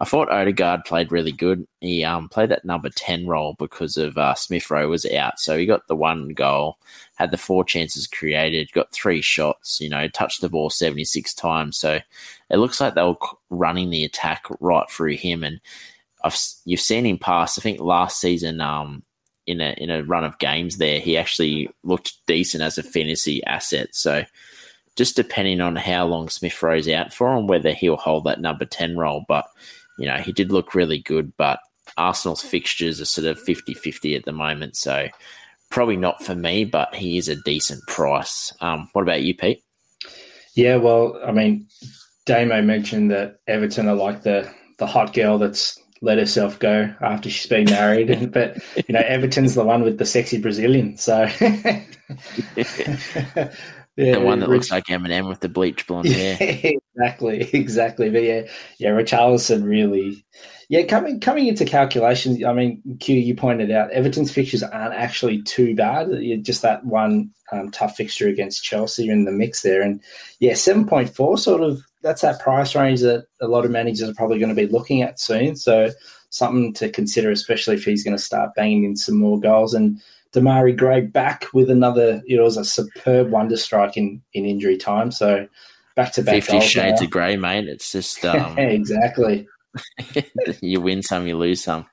I thought Odegaard played really good. He um, played that number ten role because of uh, Smith-Rowe was out. So he got the one goal, had the four chances created, got three shots, you know, touched the ball seventy-six times. So it looks like they were running the attack right through him. And I've, you've seen him pass, I think last season um, in a in a run of games there, he actually looked decent as a fantasy asset. So just depending on how long Smith-Rowe's out for and whether he'll hold that number ten role, but you know, he did look really good, but Arsenal's fixtures are sort of fifty-fifty at the moment, so probably not for me, but he is a decent price. Um, what about you, Pete? Yeah, well, I mean, Damo mentioned that Everton are like the, the hot girl that's let herself go after she's been married, but, you know, Everton's the one with the sexy Brazilian, so... Yeah, the one that Rich- looks like Eminem with the bleach blonde hair. Yeah, exactly, exactly. But yeah, yeah, Richarlison really. Yeah, coming coming into calculations, I mean, Q, you pointed out Everton's fixtures aren't actually too bad. Just that one um, tough fixture against Chelsea in the mix there. And yeah, seven point four sort of, that's that price range that a lot of managers are probably going to be looking at soon. So something to consider, especially if he's going to start banging in some more goals. And Damari Gray back with another, it was a superb wonder strike in, in injury time. So back to back. fifty shades now. Of grey, mate. It's just. Um, yeah, exactly. You win some, you lose some.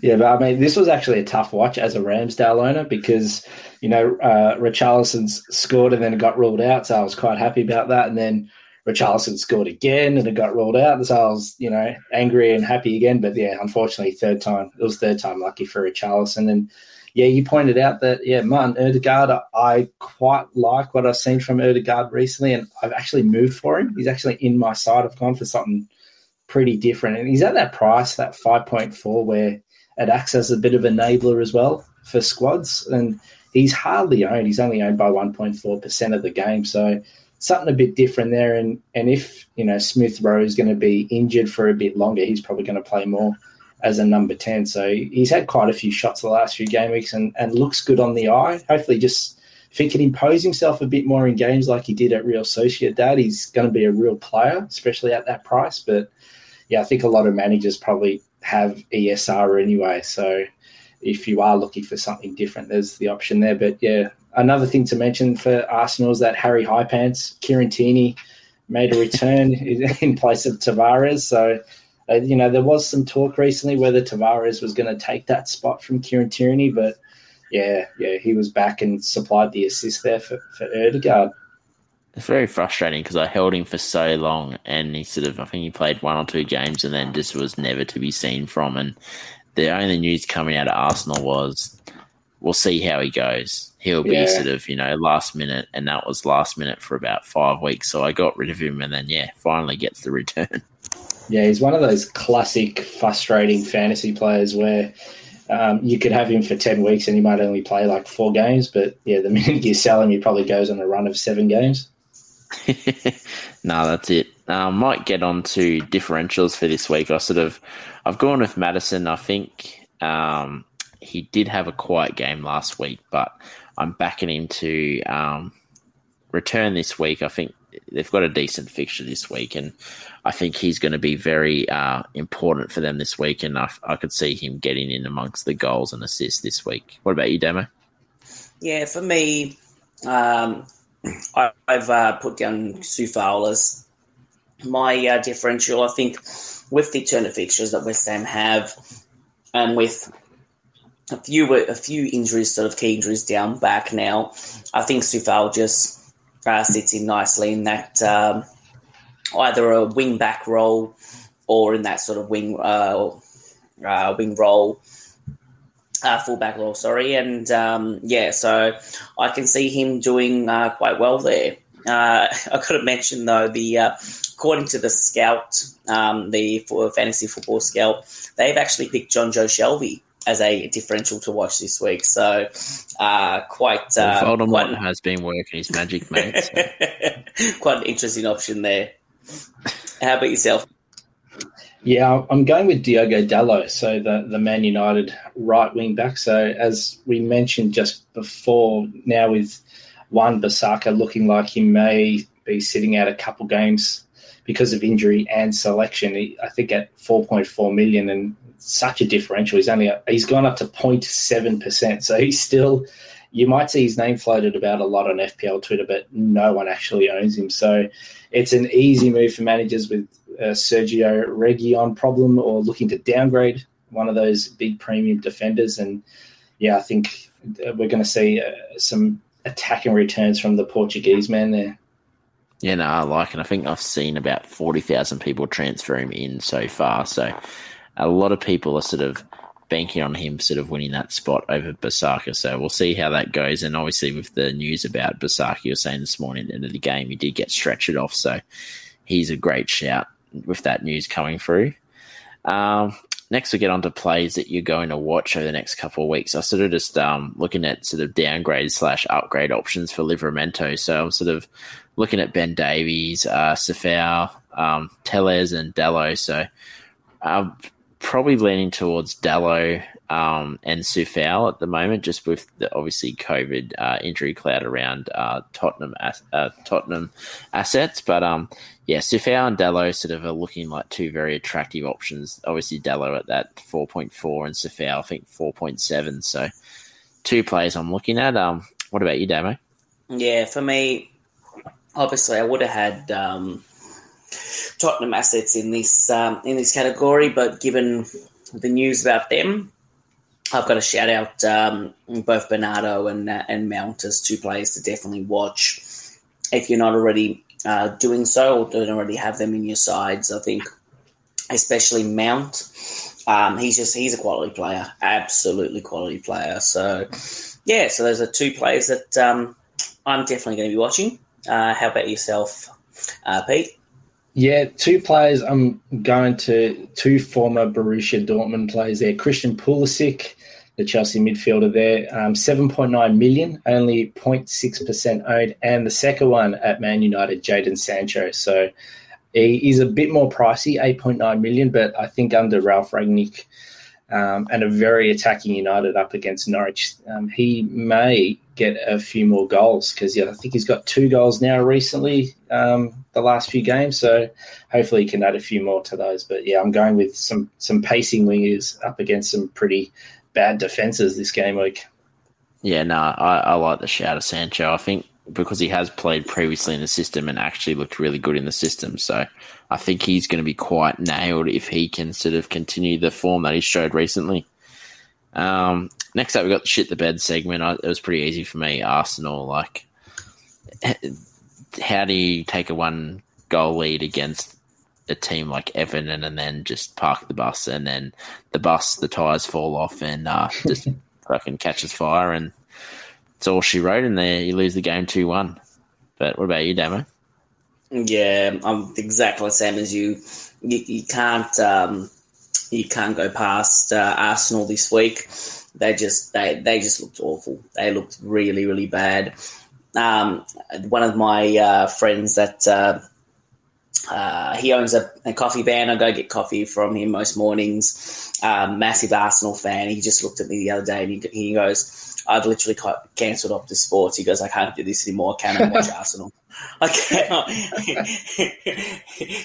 Yeah, but I mean, this was actually a tough watch as a Ramsdale owner because, you know, uh, Richarlison scored and then it got ruled out. So I was quite happy about that. And then Richarlison scored again and it got ruled out. So I was, you know, angry and happy again. But yeah, unfortunately, third time. It was third time lucky for Richarlison. And yeah, you pointed out that, yeah, Martin Odegaard, I quite like what I've seen from Odegaard recently, and I've actually moved for him. He's actually in my side. I've gone for something pretty different. And he's at that price, that five point four, where it acts as a bit of enabler as well for squads. And he's hardly owned. He's only owned by one point four percent of the game. So something a bit different there. And, and if, you know, Smith-Rowe is going to be injured for a bit longer, he's probably going to play more as a number ten. So he's had quite a few shots the last few game weeks and, and looks good on the eye. Hopefully just if he can impose himself a bit more in games like he did at Real Sociedad, he's going to be a real player, especially at that price. But, yeah, I think a lot of managers probably have E S R anyway. So if you are looking for something different, there's the option there. But, yeah, another thing to mention for Arsenal is that Harry Highpants, Kieran Tierney, made a return in place of Tavares. So, uh, you know, there was some talk recently whether Tavares was going to take that spot from Kieran Tierney, but, yeah, yeah, he was back and supplied the assist there for, for Ødegaard. It's very frustrating because I held him for so long and he sort of, I think he played one or two games and then just was never to be seen from. And the only news coming out of Arsenal was, we'll see how he goes. He'll be yeah. sort of, you know, last minute, and that was last minute for about five weeks. So I got rid of him and then, yeah, finally gets the return. Yeah, he's one of those classic frustrating fantasy players where um, you could have him for ten weeks and he might only play like four games. But, yeah, the minute you sell him, he probably goes on a run of seven games. No, that's it. I um, might get on to differentials for this week. I sort of, I've gone with Maddison. I think um, he did have a quiet game last week, but I'm backing him to um, return this week. I think they've got a decent fixture this week, and I think he's going to be very uh, important for them this week. And I, I could see him getting in amongst the goals and assists this week. What about you, Damo? Yeah, for me, um, I, I've uh, put down Coufal as my uh, differential. I think with the turn of fixtures that West Ham have, and with a few a few injuries, sort of key injuries down back now, I think Coufal just uh, sits in nicely in that um, either a wing back role or in that sort of wing uh, uh, wing role, uh, full back role. Sorry, and um, yeah, so I can see him doing uh, quite well there. Uh, I could have mentioned though the uh, according to the Scout, um, the for Fantasy Football Scout, they've actually picked John Joe Shelby as a differential to watch this week. So uh, quite uh, well, Voldemort quite an- has been working his magic, mate. So. Quite an interesting option there. How about yourself? Yeah, I'm going with Diogo Dalot, so the, the Man United right wing back. So as we mentioned just before, now with One, Bissaka looking like he may be sitting out a couple games because of injury and selection. He, I think at four point four million and such a differential, he's only he's gone up to zero point seven percent. So he's still, you might see his name floated about a lot on F P L Twitter, but no one actually owns him. So it's an easy move for managers with a Sergio Reguilón problem or looking to downgrade one of those big premium defenders. And yeah, I think we're going to see uh, some attacking returns from the Portuguese man there. Yeah, no, I like it. I think I've seen about forty thousand people transfer him in so far. So a lot of people are sort of banking on him sort of winning that spot over Bissaka. So we'll see how that goes. And obviously with the news about Bissaka, you were saying this morning at the end of the game, he did get stretchered off. So he's a great shout with that news coming through. Um, Next, we get on to plays that you're going to watch over the next couple of weeks. I sort of just um, looking at sort of downgrade slash upgrade options for Livramento. So I'm sort of looking at Ben Davies, uh, Safau, um, Tellez, and Dalot. So I'm probably leaning towards Dalot um, and Safau at the moment, just with the obviously COVID uh, injury cloud around uh, Tottenham uh, Tottenham assets. But um, yeah, Safau and Dalot sort of are looking like two very attractive options. Obviously, Dalot at that four point four and Safau, I think, four point seven. So two players I'm looking at. Um, what about you, Damo? Yeah, for me, obviously, I would have had um, Tottenham assets in this um, in this category, but given the news about them, I've got to shout out um, both Bernardo and uh, and Mount as two players to definitely watch if you're not already Uh, doing so or don't already have them in your sides. I think especially Mount, um, he's just he's a quality player, absolutely quality player. So, yeah, so those are two players that um, I'm definitely going to be watching. Uh, how about yourself, uh, Pete? Yeah, two players I'm going to, two former Borussia Dortmund players there, Christian Pulisic, the Chelsea midfielder there, um, seven point nine million, only zero point six percent owned. And the second one at Man United, Jadon Sancho. So he is a bit more pricey, eight point nine million, but I think under Ralph Rangnick, um, and a very attacking United up against Norwich. Um, he may get a few more goals because yeah, I think he's got two goals now recently, um, the last few games. So hopefully he can add a few more to those. But yeah, I'm going with some some pacing wingers up against some pretty bad defences this game week. Yeah, no, I, I like the shout of Sancho. I think because he has played previously in the system and actually looked really good in the system. So I think he's going to be quite nailed if he can sort of continue the form that he showed recently. Um, next up, we've got the shit the bed segment. I, it was pretty easy for me, Arsenal. Like, how do you take a one-goal lead against a team like Everton and then just park the bus and then the bus, the tyres fall off and uh, just fucking catches fire and it's all she wrote in there. You lose the game two one. But what about you, Damo? Yeah, I'm exactly the same as you. You, you can't um, you can't go past uh, Arsenal this week. They just they, they just looked awful. They looked really really bad. Um, one of my uh, friends that uh, uh, he owns a, a coffee van. I go get coffee from him most mornings. Um, massive Arsenal fan. He just looked at me the other day and he, he goes, I've literally cancelled off the sports. He goes, I can't do this anymore. Can I watch Arsenal? I can't.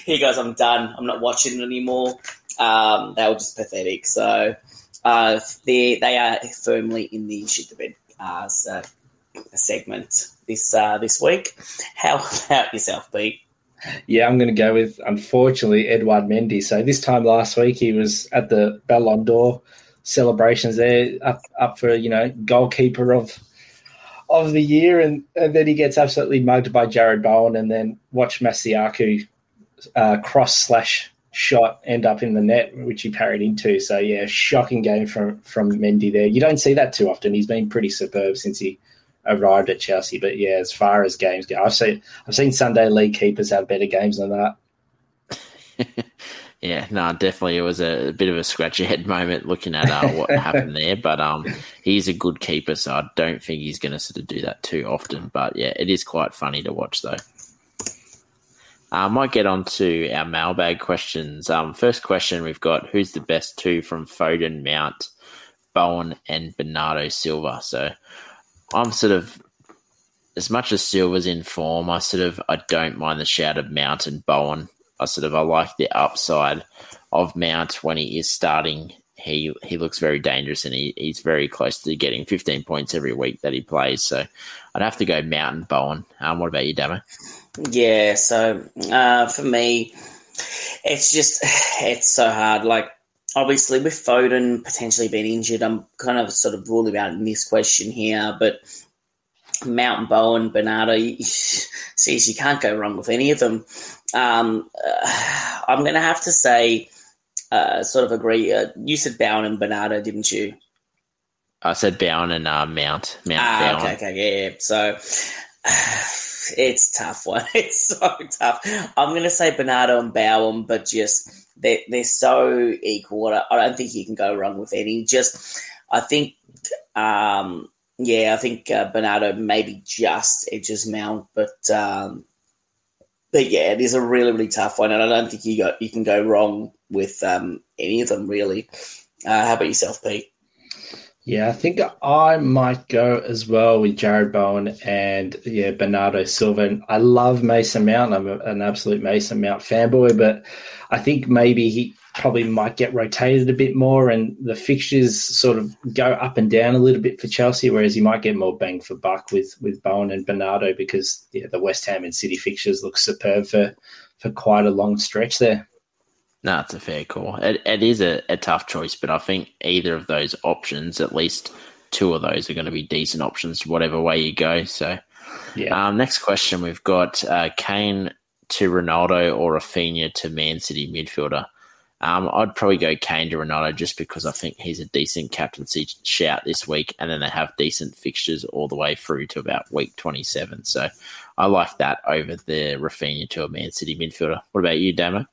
He goes, I'm done. I'm not watching it anymore. Um, they were just pathetic. So uh, they they are firmly in the shit the bed uh, so, segment this uh, this week. How about yourself, Pete? Yeah, I'm going to go with, unfortunately, Edouard Mendy. So this time last week, he was at the Ballon d'Or celebrations there, up up for, you know, goalkeeper of of the year, and, and then he gets absolutely mugged by Jared Bowen, and then watch Masuaku uh, cross slash shot end up in the net, which he parried into. So yeah, shocking game from from Mendy there. You don't see that too often. He's been pretty superb since he arrived at Chelsea. But yeah, as far as games go, I've seen I've seen Sunday league keepers have better games than that. Yeah, no, definitely it was a, a bit of a scratch-your-head moment looking at uh, what happened there. But um, he's a good keeper, so I don't think he's going to sort of do that too often. But, yeah, it is quite funny to watch, though. I uh, might get on to our mailbag questions. Um, first question we've got, who's the best two from Foden, Mount, Bowen and Bernardo Silva? So I'm sort of, as much as Silva's in form, I sort of I don't mind the shout of Mount and Bowen. I sort of I like the upside of Mount when he is starting. He he looks very dangerous and he, he's very close to getting fifteen points every week that he plays. So I'd have to go Mount and Bowen. Um, what about you, Damo? Yeah, so uh, for me, it's just it's so hard. Like obviously with Foden potentially being injured, I'm kind of sort of ruling out in this question here, but Mount and Bowen, Bernardo, geez, you can't go wrong with any of them. Um, uh, I'm going to have to say, uh, sort of agree. Uh, you said Bowen and Bernardo, didn't you? I said Bowen and uh, Mount. Mount ah, Bowen. okay, okay, yeah. So uh, it's a tough one. It's so tough. I'm going to say Bernardo and Bowen, but just they're, they're so equal. I, I don't think you can go wrong with any. Just I think, um, yeah, I think uh, Bernardo maybe just edges Mount, but. Um, But, yeah, it is a really, really tough one, and I don't think you go, you can go wrong with um, any of them, really. Uh, how about yourself, Pete? Yeah, I think I might go as well with Jared Bowen and, yeah, Bernardo Silva. And I love Mason Mount. I'm a, an absolute Mason Mount fanboy, but I think maybe he probably might get rotated a bit more and the fixtures sort of go up and down a little bit for Chelsea, whereas you might get more bang for buck with, with Bowen and Bernardo because yeah, the West Ham and City fixtures look superb for, for quite a long stretch there. No, it's a fair call. It, it is a, a tough choice, but I think either of those options, at least two of those, are going to be decent options whatever way you go. So yeah. Um, next question, we've got uh, Kane to Ronaldo or Rafinha to Man City midfielder. Um, I'd probably go Kane to Ronaldo just because I think he's a decent captaincy shout this week, and then they have decent fixtures all the way through to about week twenty-seven. So I like that over the Rafinha to a Man City midfielder. What about you, Damo?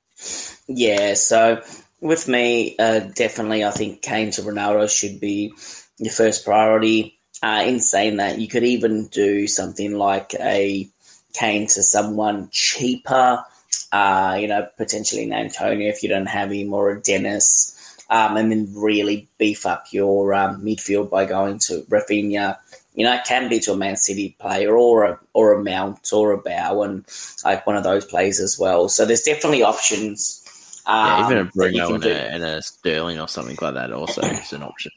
Yeah, so with me, uh, definitely I think Kane to Ronaldo should be your first priority. Uh, in saying that, you could even do something like a Kane to someone cheaper, Uh, you know, potentially an Antonio if you don't have him, or a Dennis, um, and then really beef up your um, midfield by going to Rafinha. You know, it can be to a Man City player or a or a Mount or a Bowen, like one of those plays as well. So there's definitely options. Um, yeah, even a Bruno and a, and a Sterling or something like that also is an option.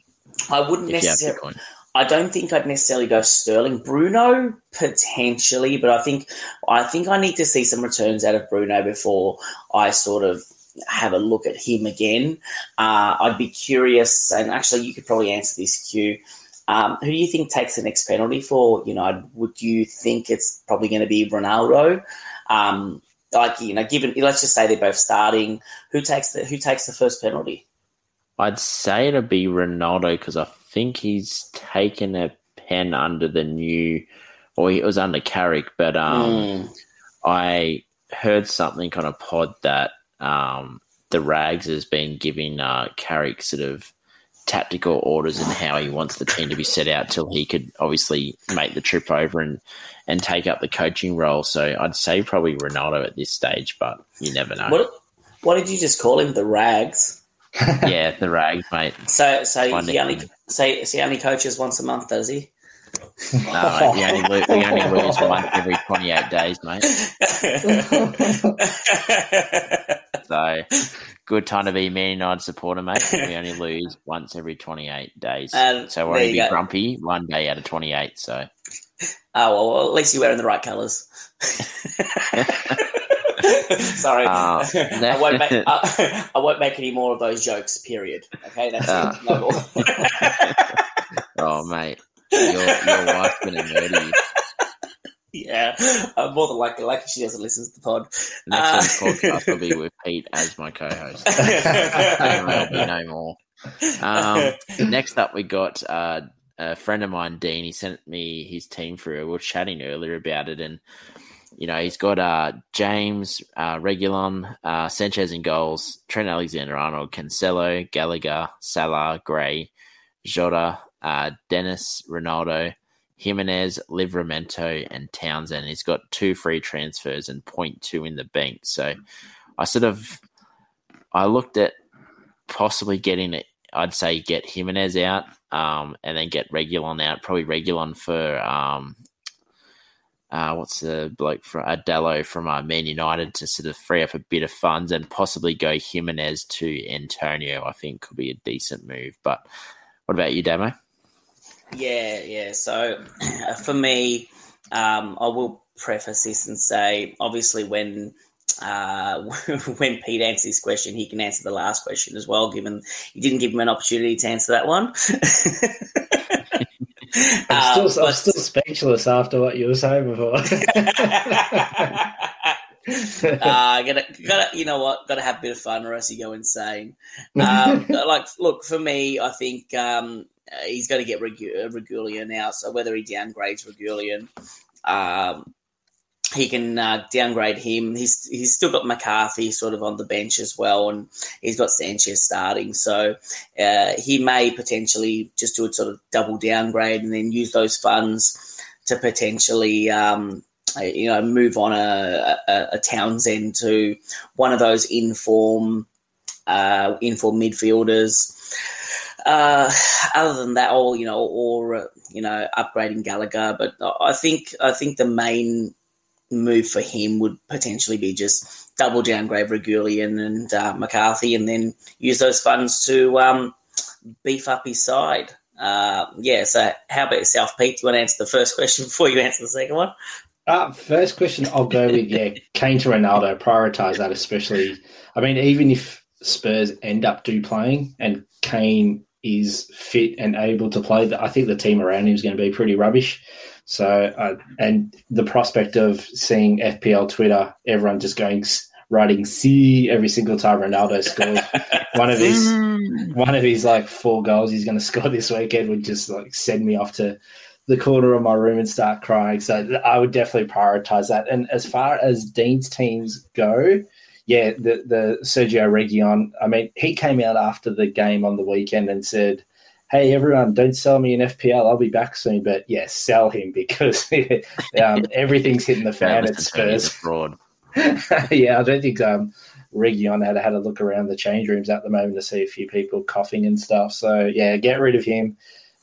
I wouldn't necessarily. I don't think I'd necessarily go Sterling. Bruno potentially, but I think I think I need to see some returns out of Bruno before I sort of have a look at him again. Uh, I'd be curious, and actually, you could probably answer this, Q. Um, who do you think takes the next penalty for United? Would you think it's probably going to be Ronaldo? Um, like you know, given let's just say they're both starting, who takes the who takes the first penalty? I'd say it'd be Ronaldo because I think he's taken a pen under the new, or it was under Carrick. But um, mm. I heard something on a pod that um, the Rags has been giving uh, Carrick sort of tactical orders and how he wants the team to be set out till he could obviously make the trip over and, and take up the coaching role. So I'd say probably Ronaldo at this stage, but you never know. What, what did you just call him? The Rags? Yeah, the Rags, mate. So so he only, so, so he only coaches once a month, does he? No, we only, lose, we only lose one every twenty-eight days, mate. So, good time to be a Man United supporter, mate. We only lose once every twenty-eight days. Um, so, we're only be go. grumpy one day out of twenty-eight. So, Oh, well, well at least you're wearing the right colours. Sorry, uh, no. I won't make I, I won't make any more of those jokes. Period. Okay, that's uh. it. No more. Oh, mate, your, your wife's gonna murder you. Yeah, uh, more than likely, like she doesn't listen to the pod. Next uh, podcast will be with Pete as my co-host. There will be no more. Um, next up, we got. Uh, A friend of mine, Dean, he sent me his team through. We were chatting earlier about it, and you know he's got uh, James, uh, Regulon, uh, Sanchez in goals, Trent Alexander-Arnold, Cancelo, Gallagher, Salah, Gray, Jota, uh, Dennis, Ronaldo, Jimenez, Livramento, and Townsend. He's got two free transfers and point two in the bank. So I sort of I looked at possibly getting it. I'd say get Jimenez out um, and then get Regulon out, probably Regulon for um, uh, what's the bloke for Adello from uh, Man United to sort of free up a bit of funds and possibly go Jimenez to Antonio, I think could be a decent move. But what about you, Damo? Yeah, yeah. So for me, um, I will preface this and say, obviously when – Uh, when Pete answers this question, he can answer the last question as well, given you didn't give him an opportunity to answer that one. I'm, still, um, I'm still speechless after what you were saying before. uh, gotta, gotta, you know what? Gotta have a bit of fun, or else you go insane. Um, like, look for me, I think um, he's going to get Regu- Regulian now. So whether he downgrades Regulian, um. He can uh, downgrade him. He's he's still got McCarthy sort of on the bench as well, and he's got Sanchez starting. So uh, he may potentially just do a sort of double downgrade and then use those funds to potentially, um, you know, move on a, a, a Townsend to one of those in-form, uh, in-form midfielders. Uh, other than that, or, you know, or, you know, upgrading Gallagher. But I think I think the main move for him would potentially be just double downgrade Regulian and uh, McCarthy and then use those funds to um, beef up his side. Uh, yeah, so how about yourself, Pete? Do you want to answer the first question before you answer the second one? Uh, first question, I'll go with, yeah, Kane to Ronaldo. Prioritise that especially. I mean, even if Spurs end up do playing and Kane is fit and able to play, I think the team around him is going to be pretty rubbish. So, uh, and the prospect of seeing F P L Twitter, everyone just going writing "C" every single time Ronaldo scores one of his one of his like four goals he's going to score this weekend would just like send me off to the corner of my room and start crying. So, I would definitely prioritize that. And as far as Dean's teams go, yeah, the the Sergio Reguilón. I mean, he came out after the game on the weekend and said, "Hey, everyone, don't sell me an F P L. I'll be back soon." But, yeah, sell him because um, everything's hitting the fan at Spurs. Fraud. Yeah, I don't think um, Region had had a look around the change rooms at the moment to see a few people coughing and stuff. So, yeah, get rid of him.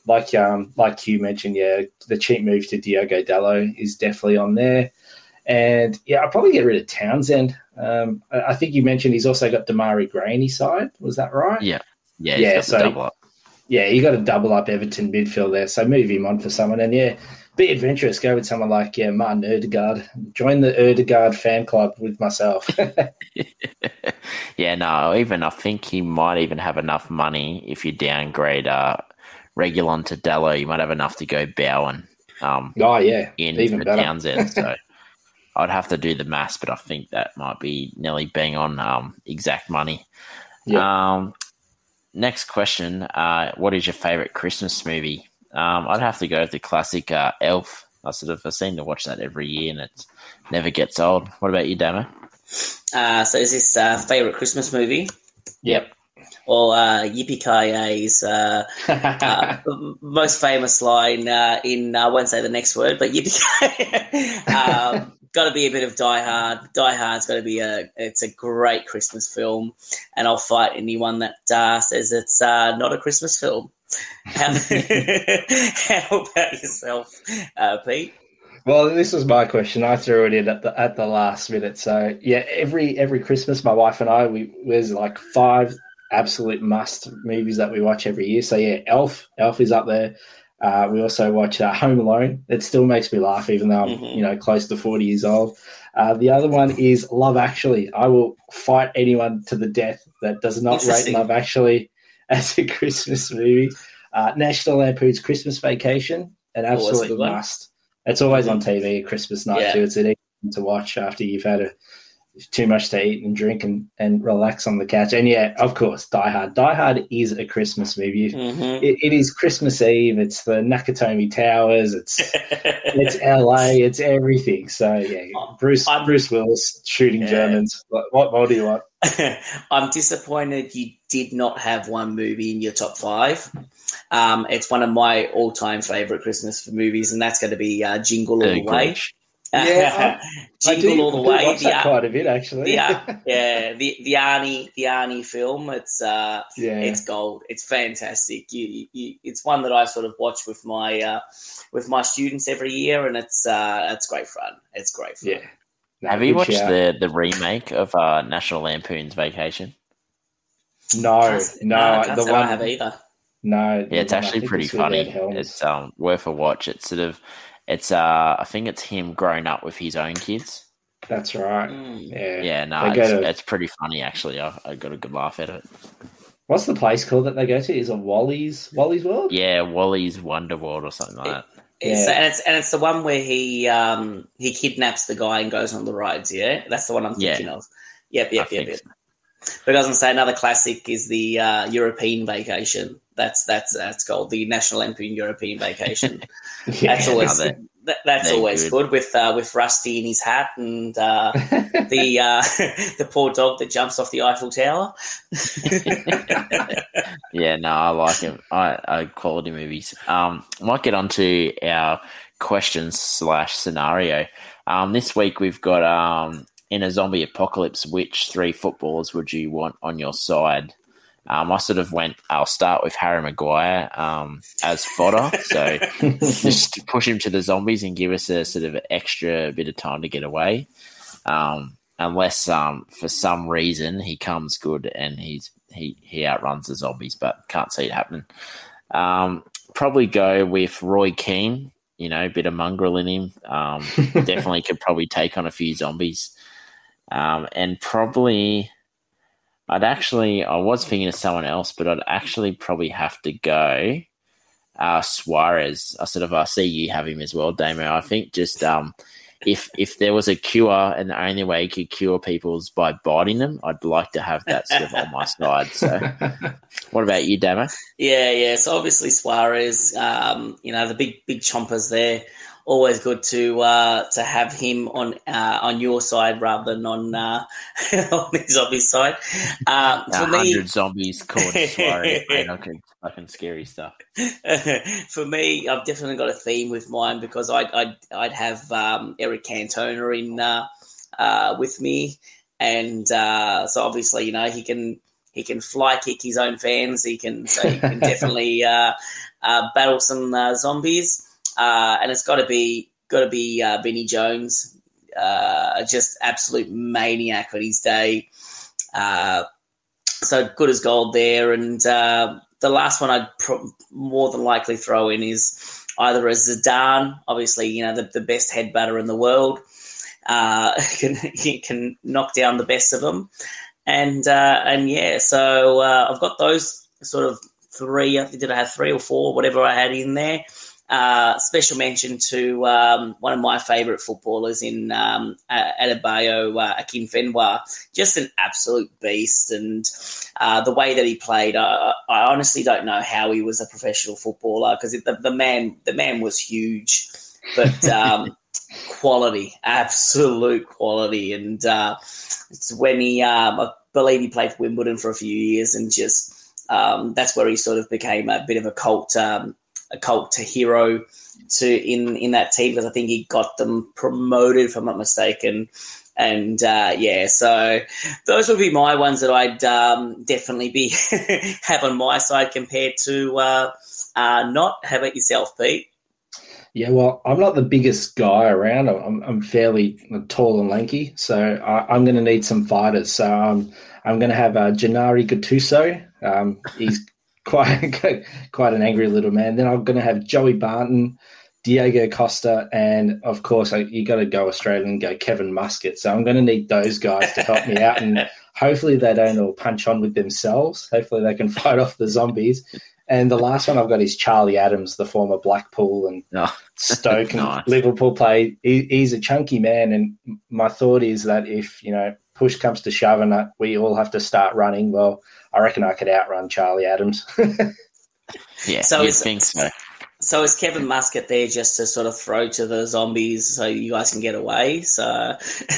Like um, like you mentioned, yeah, the cheap move to Diogo Dalot is definitely on there. And, yeah, I'll probably get rid of Townsend. Um, I think you mentioned he's also got Damari Gray in his side. Was that right? Yeah. Yeah, he's yeah, got so, to double up. Yeah, you got to double up Everton midfield there. So move him on for someone. And, yeah, be adventurous. Go with someone like, yeah, Martin Ødegaard. Join the Ødegaard fan club with myself. yeah, no, even I think he might even have enough money if you downgrade uh, Reguilon to Dalot. You might have enough to go Bowen. Um, oh, yeah, in even for better. Townsend, so. I'd have to do the maths, but I think that might be nearly bang on um, exact money. Yeah. Um, next question, uh, what is your favourite Christmas movie? Um, I'd have to go with the classic uh, Elf. I sort of I seem to watch that every year, and it never gets old. What about you, Damo? Uh, so is this uh, favourite Christmas movie? Yep. Or uh, Yippee-ki-yay's uh, uh, most famous line uh, in, I won't say the next word, but Yippee-ki-yay. um, Got to be a bit of Die Hard. Die Hard's got to be a. It's a great Christmas film, and I'll fight anyone that uh, says it's uh, not a Christmas film. How, how about yourself, uh, Pete? Well, this was my question. I threw it in at the at the last minute. So yeah, every every Christmas, my wife and I, we there's like five absolute must movies that we watch every year. So yeah, Elf, Elf is up there. Uh, we also watch uh, Home Alone. It still makes me laugh, even though I'm, mm-hmm. you know, close to forty years old. Uh, the other one is Love Actually. I will fight anyone to the death that does not rate Love Actually as a Christmas movie. Uh, National Lampoon's Christmas Vacation, an absolute oh, must. It's always on T V at Christmas night yeah. too. It's an easy one to watch after you've had a, too much to eat and drink and, and relax on the couch. And, yeah, of course, Die Hard. Die Hard is a Christmas movie. Mm-hmm. It, it is Christmas Eve. It's the Nakatomi Towers. It's it's L A. It's everything. So, yeah, Bruce I'm, Bruce Willis shooting yeah. Germans. What, what more do you want? I'm disappointed you did not have one movie in your top five. Um, it's one of my all-time favourite Christmas movies, and that's going to be uh, Jingle All the Way. Yeah, I, Jingle I do, All the Way. I do watch that quite a bit, actually. Yeah, yeah. The the Arnie the Arnie film. It's uh, yeah. it's gold. It's fantastic. You, you, it's one that I sort of watch with my uh, with my students every year, and it's uh, it's great fun. It's great fun. Yeah. No, have you watched the, the remake of uh, National Lampoon's Vacation? No, I can't, no, I can't the say one I have either. No, yeah, it's one, actually pretty it's funny. It's um worth a watch. It's sort of. It's uh, I think it's him growing up with his own kids. That's right. Mm. Yeah, yeah. No, nah, it's, to... it's pretty funny actually. I, I got a good laugh at it. What's the place called that they go to? Is it Wally's Wally's World? Yeah, Wally's Wonder World or something like it, that. It's, yeah. and it's and it's the one where he um he kidnaps the guy and goes on the rides. Yeah, that's the one I'm thinking yeah. of. Yep, yep, I yep, yep. So. But it doesn't say another classic is the uh, European Vacation. That's that's that's gold. The National Lampoon European Vacation. yeah, that's always no, that, that's always good, good with uh, with Rusty in his hat and uh, the uh, the poor dog that jumps off the Eiffel Tower. yeah, no, I like him. I, I quality movies. Um, I might get on to our questions slash scenario. Um, this week we've got um. In a zombie apocalypse, which three footballers would you want on your side? Um, I sort of went, I'll start with Harry Maguire um, as fodder. So just push him to the zombies and give us a sort of extra bit of time to get away. Um, unless um, for some reason he comes good and he's he, he outruns the zombies, but can't see it happening. Um, probably go with Roy Keane, you know, a bit of mongrel in him. Um, definitely could probably take on a few zombies. Um, and probably I'd actually, I was thinking of someone else, but I'd actually probably have to go uh, Suarez. I sort of, I see you have him as well, Damo. I think just um, if if there was a cure and the only way you could cure people is by biting them, I'd like to have that sort of on my side. So what about you, Damo? Yeah, yeah. So obviously Suarez, um, you know, the big, big chompers there. Always good to uh, to have him on uh, on your side rather than on uh, on the zombie side. Uh, for me, one hundred zombies called Suarez. Fucking okay, scary stuff. For me, I've definitely got a theme with mine because I'd I'd, I'd have um, Eric Cantona in uh, uh, with me. And uh, so obviously, you know, he can he can fly kick his own fans. He can so he can definitely uh, uh, battle some uh, zombies. Uh, and it's got to be got to be uh, Benny Jones, uh, just absolute maniac on his day. Uh, so good as gold there. And uh, the last one I'd pr- more than likely throw in is either a Zidane, obviously, you know, the, the best head batter in the world. Uh, can, he can knock down the best of them. And, uh, and yeah, so uh, I've got those sort of three. I think, did I have three or four, whatever I had in there. Uh, special mention to um, one of my favourite footballers in um, Adebayo, uh, Akinfenwa. Just an absolute beast, and uh, the way that he played, uh, I honestly don't know how he was a professional footballer, because the, the man, the man was huge, but um, quality, absolute quality. And uh, it's when he, um, I believe, he played for Wimbledon for a few years, and just um, that's where he sort of became a bit of a cult. Um, a cult to hero to in, in that team, because I think he got them promoted, if I'm not mistaken. And, uh, yeah, so those would be my ones that I'd um, definitely be have on my side compared to uh, uh, not. How about yourself, Pete? Yeah, well, I'm not the biggest guy around. I'm, I'm fairly tall and lanky, so I, I'm going to need some fighters. So um, I'm going to have uh, Gennaro Gattuso. Um, he's Quite quite an angry little man. Then I'm going to have Joey Barton, Diego Costa, and, of course, you got to go Australian and go Kevin Muscat. So I'm going to need those guys to help me out, and hopefully they don't all punch on with themselves. Hopefully they can fight off the zombies. And the last one I've got is Charlie Adams, the former Blackpool and oh, Stoke and nice. Liverpool player. He, he's a chunky man, and my thought is that if, you know, push comes to shove and we all have to start running, well, I reckon I could outrun Charlie Adams. yeah, so is, think so. So is Kevin Muscat there just to sort of throw to the zombies so you guys can get away? So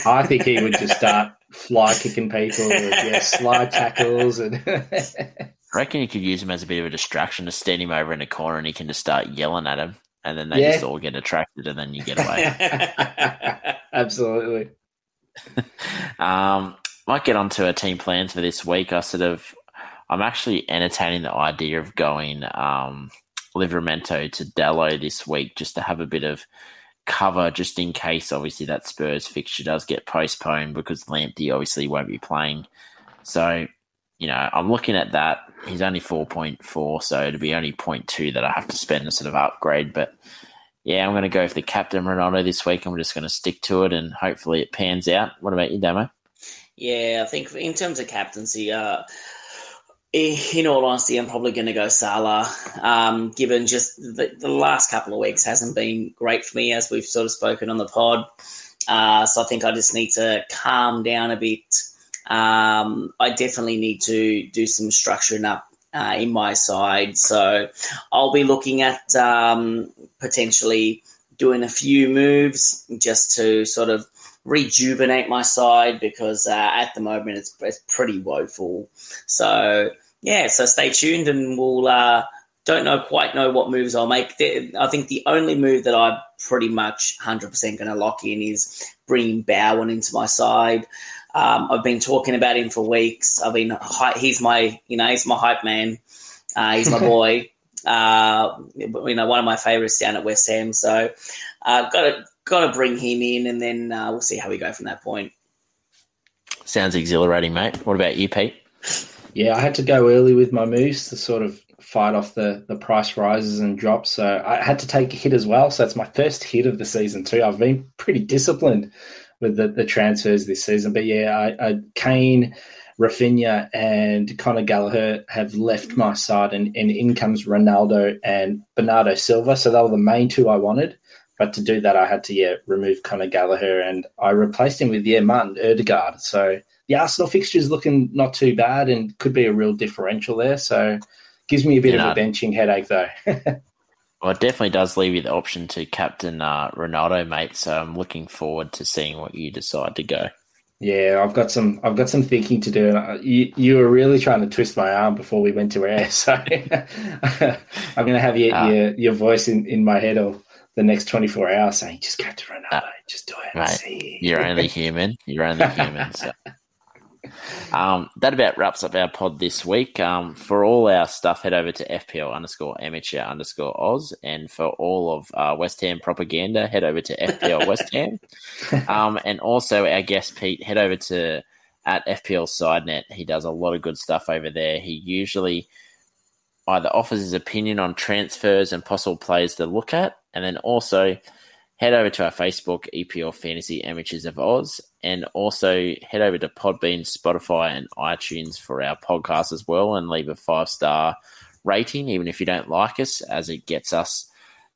I think he would just start fly kicking people with yeah, slide tackles. And I reckon you could use him as a bit of a distraction to stand him over in a corner and he can just start yelling at him, and then they yeah. just all get attracted and then you get away. Absolutely. um Might get onto our team plans for this week. I sort of, I'm actually entertaining the idea of going um, Livramento to Dallo this week just to have a bit of cover, just in case. Obviously, that Spurs fixture does get postponed because Lamptey obviously won't be playing. So, you know, I'm looking at that. He's only four point four, so it'll be only zero point two that I have to spend to sort of upgrade. But yeah, I'm going to go for the captain Ronaldo this week. I'm just going to stick to it and hopefully it pans out. What about you, Damo? Yeah, I think in terms of captaincy, uh, in all honesty, I'm probably going to go Salah, um, given just the, the last couple of weeks hasn't been great for me, as we've sort of spoken on the pod. Uh, so I think I just need to calm down a bit. Um, I definitely need to do some structuring up uh, in my side. So I'll be looking at um, potentially doing a few moves just to sort of rejuvenate my side, because uh, at the moment it's, it's pretty woeful. So yeah, so stay tuned, and we'll uh, don't know quite know what moves I'll make. I think the only move that I'm pretty much one hundred percent going to lock in is bringing Bowen into my side. Um, I've been talking about him for weeks. I've been he's my you know he's my hype man. Uh, he's my boy. Uh, you know, one of my favourites down at West Ham. So I've uh, got to. Got to bring him in, and then uh, we'll see how we go from that point. Sounds exhilarating, mate. What about you, Pete? Yeah, I had to go early with my moves to sort of fight off the, the price rises and drops. So I had to take a hit as well. So it's my first hit of the season too. I've been pretty disciplined with the, the transfers this season. But, yeah, I, I, Kane, Rafinha and Conor Gallagher have left my side, and, and in comes Ronaldo and Bernardo Silva. So they were the main two I wanted. But to do that, I had to, yeah, remove Conor Gallagher, and I replaced him with, yeah, Martin Ødegaard. So the Arsenal fixture is looking not too bad and could be a real differential there. So gives me a bit you know, of a benching headache, though. Well, it definitely does leave you the option to captain uh, Ronaldo, mate. So I'm looking forward to seeing what you decide to go. Yeah, I've got some I've got some thinking to do. And I, you, you were really trying to twist my arm before we went to air. So I'm going to have your, uh, your, your voice in, in my head all the next twenty-four hours saying, just go to Ronaldo, uh, just do it. Mate, see. You're only human. You're only human. So Um, that about wraps up our pod this week. Um, for all our stuff, head over to FPL underscore amateur underscore Oz. And for all of uh, West Ham propaganda, head over to F P L West Ham. Um, and also our guest, Pete, head over to at F P L SideNet. He does a lot of good stuff over there. He usually either offers his opinion on transfers and possible players to look at, and then also head over to our Facebook, E P L Fantasy Amateurs of Oz, and also head over to Podbean, Spotify, and iTunes for our podcast as well, and leave a five-star rating, even if you don't like us, as it gets us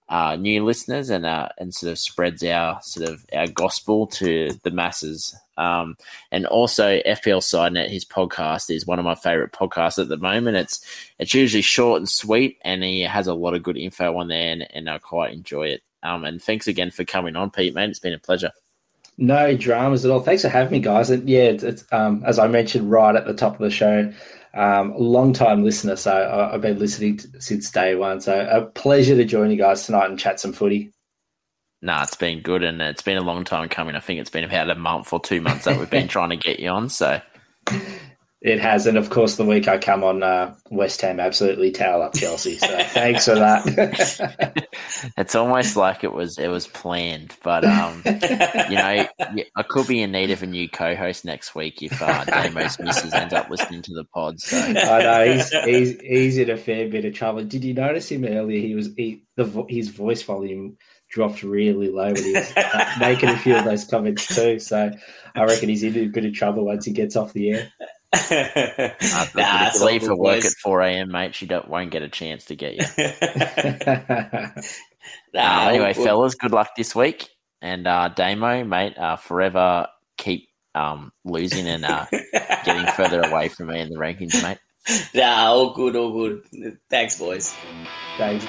uh, new listeners and uh, and sort of spreads our sort of our gospel to the masses. Um, and also F P L SideNet, his podcast is one of my favourite podcasts at the moment. It's it's usually short and sweet, and he has a lot of good info on there, and, and I quite enjoy it. Um, and thanks again for coming on, Pete, man. It's been a pleasure. No dramas at all. Thanks for having me, guys. And yeah, it's, it's, um, as I mentioned right at the top of the show, um, long-time listener, so I, I've been listening to, since day one. So a pleasure to join you guys tonight and chat some footy. Nah, it's been good, and it's been a long time coming. I think it's been about a month or two months that we've been trying to get you on. So it has, and of course, the week I come on, uh, West Ham absolutely towel up Chelsea. So thanks for that. It's almost like it was it was planned, but um, you know, I could be in need of a new co-host next week if uh, Damo's missus ends up listening to the pod. So. I know he's, he's he's in a fair bit of trouble. Did you notice him earlier? He was he, the his voice volume dropped really low when he was uh, making a few of those comments too. So I reckon he's in a bit of trouble once he gets off the air. I nah, leave for work at four a.m, mate. She don't, won't get a chance to get you. nah, uh, anyway, we'll... fellas, good luck this week. And uh, Damo, mate, uh, forever keep um, losing and uh, getting further away from me in the rankings, mate. Nah, all good, all good. Thanks, boys. Thanks.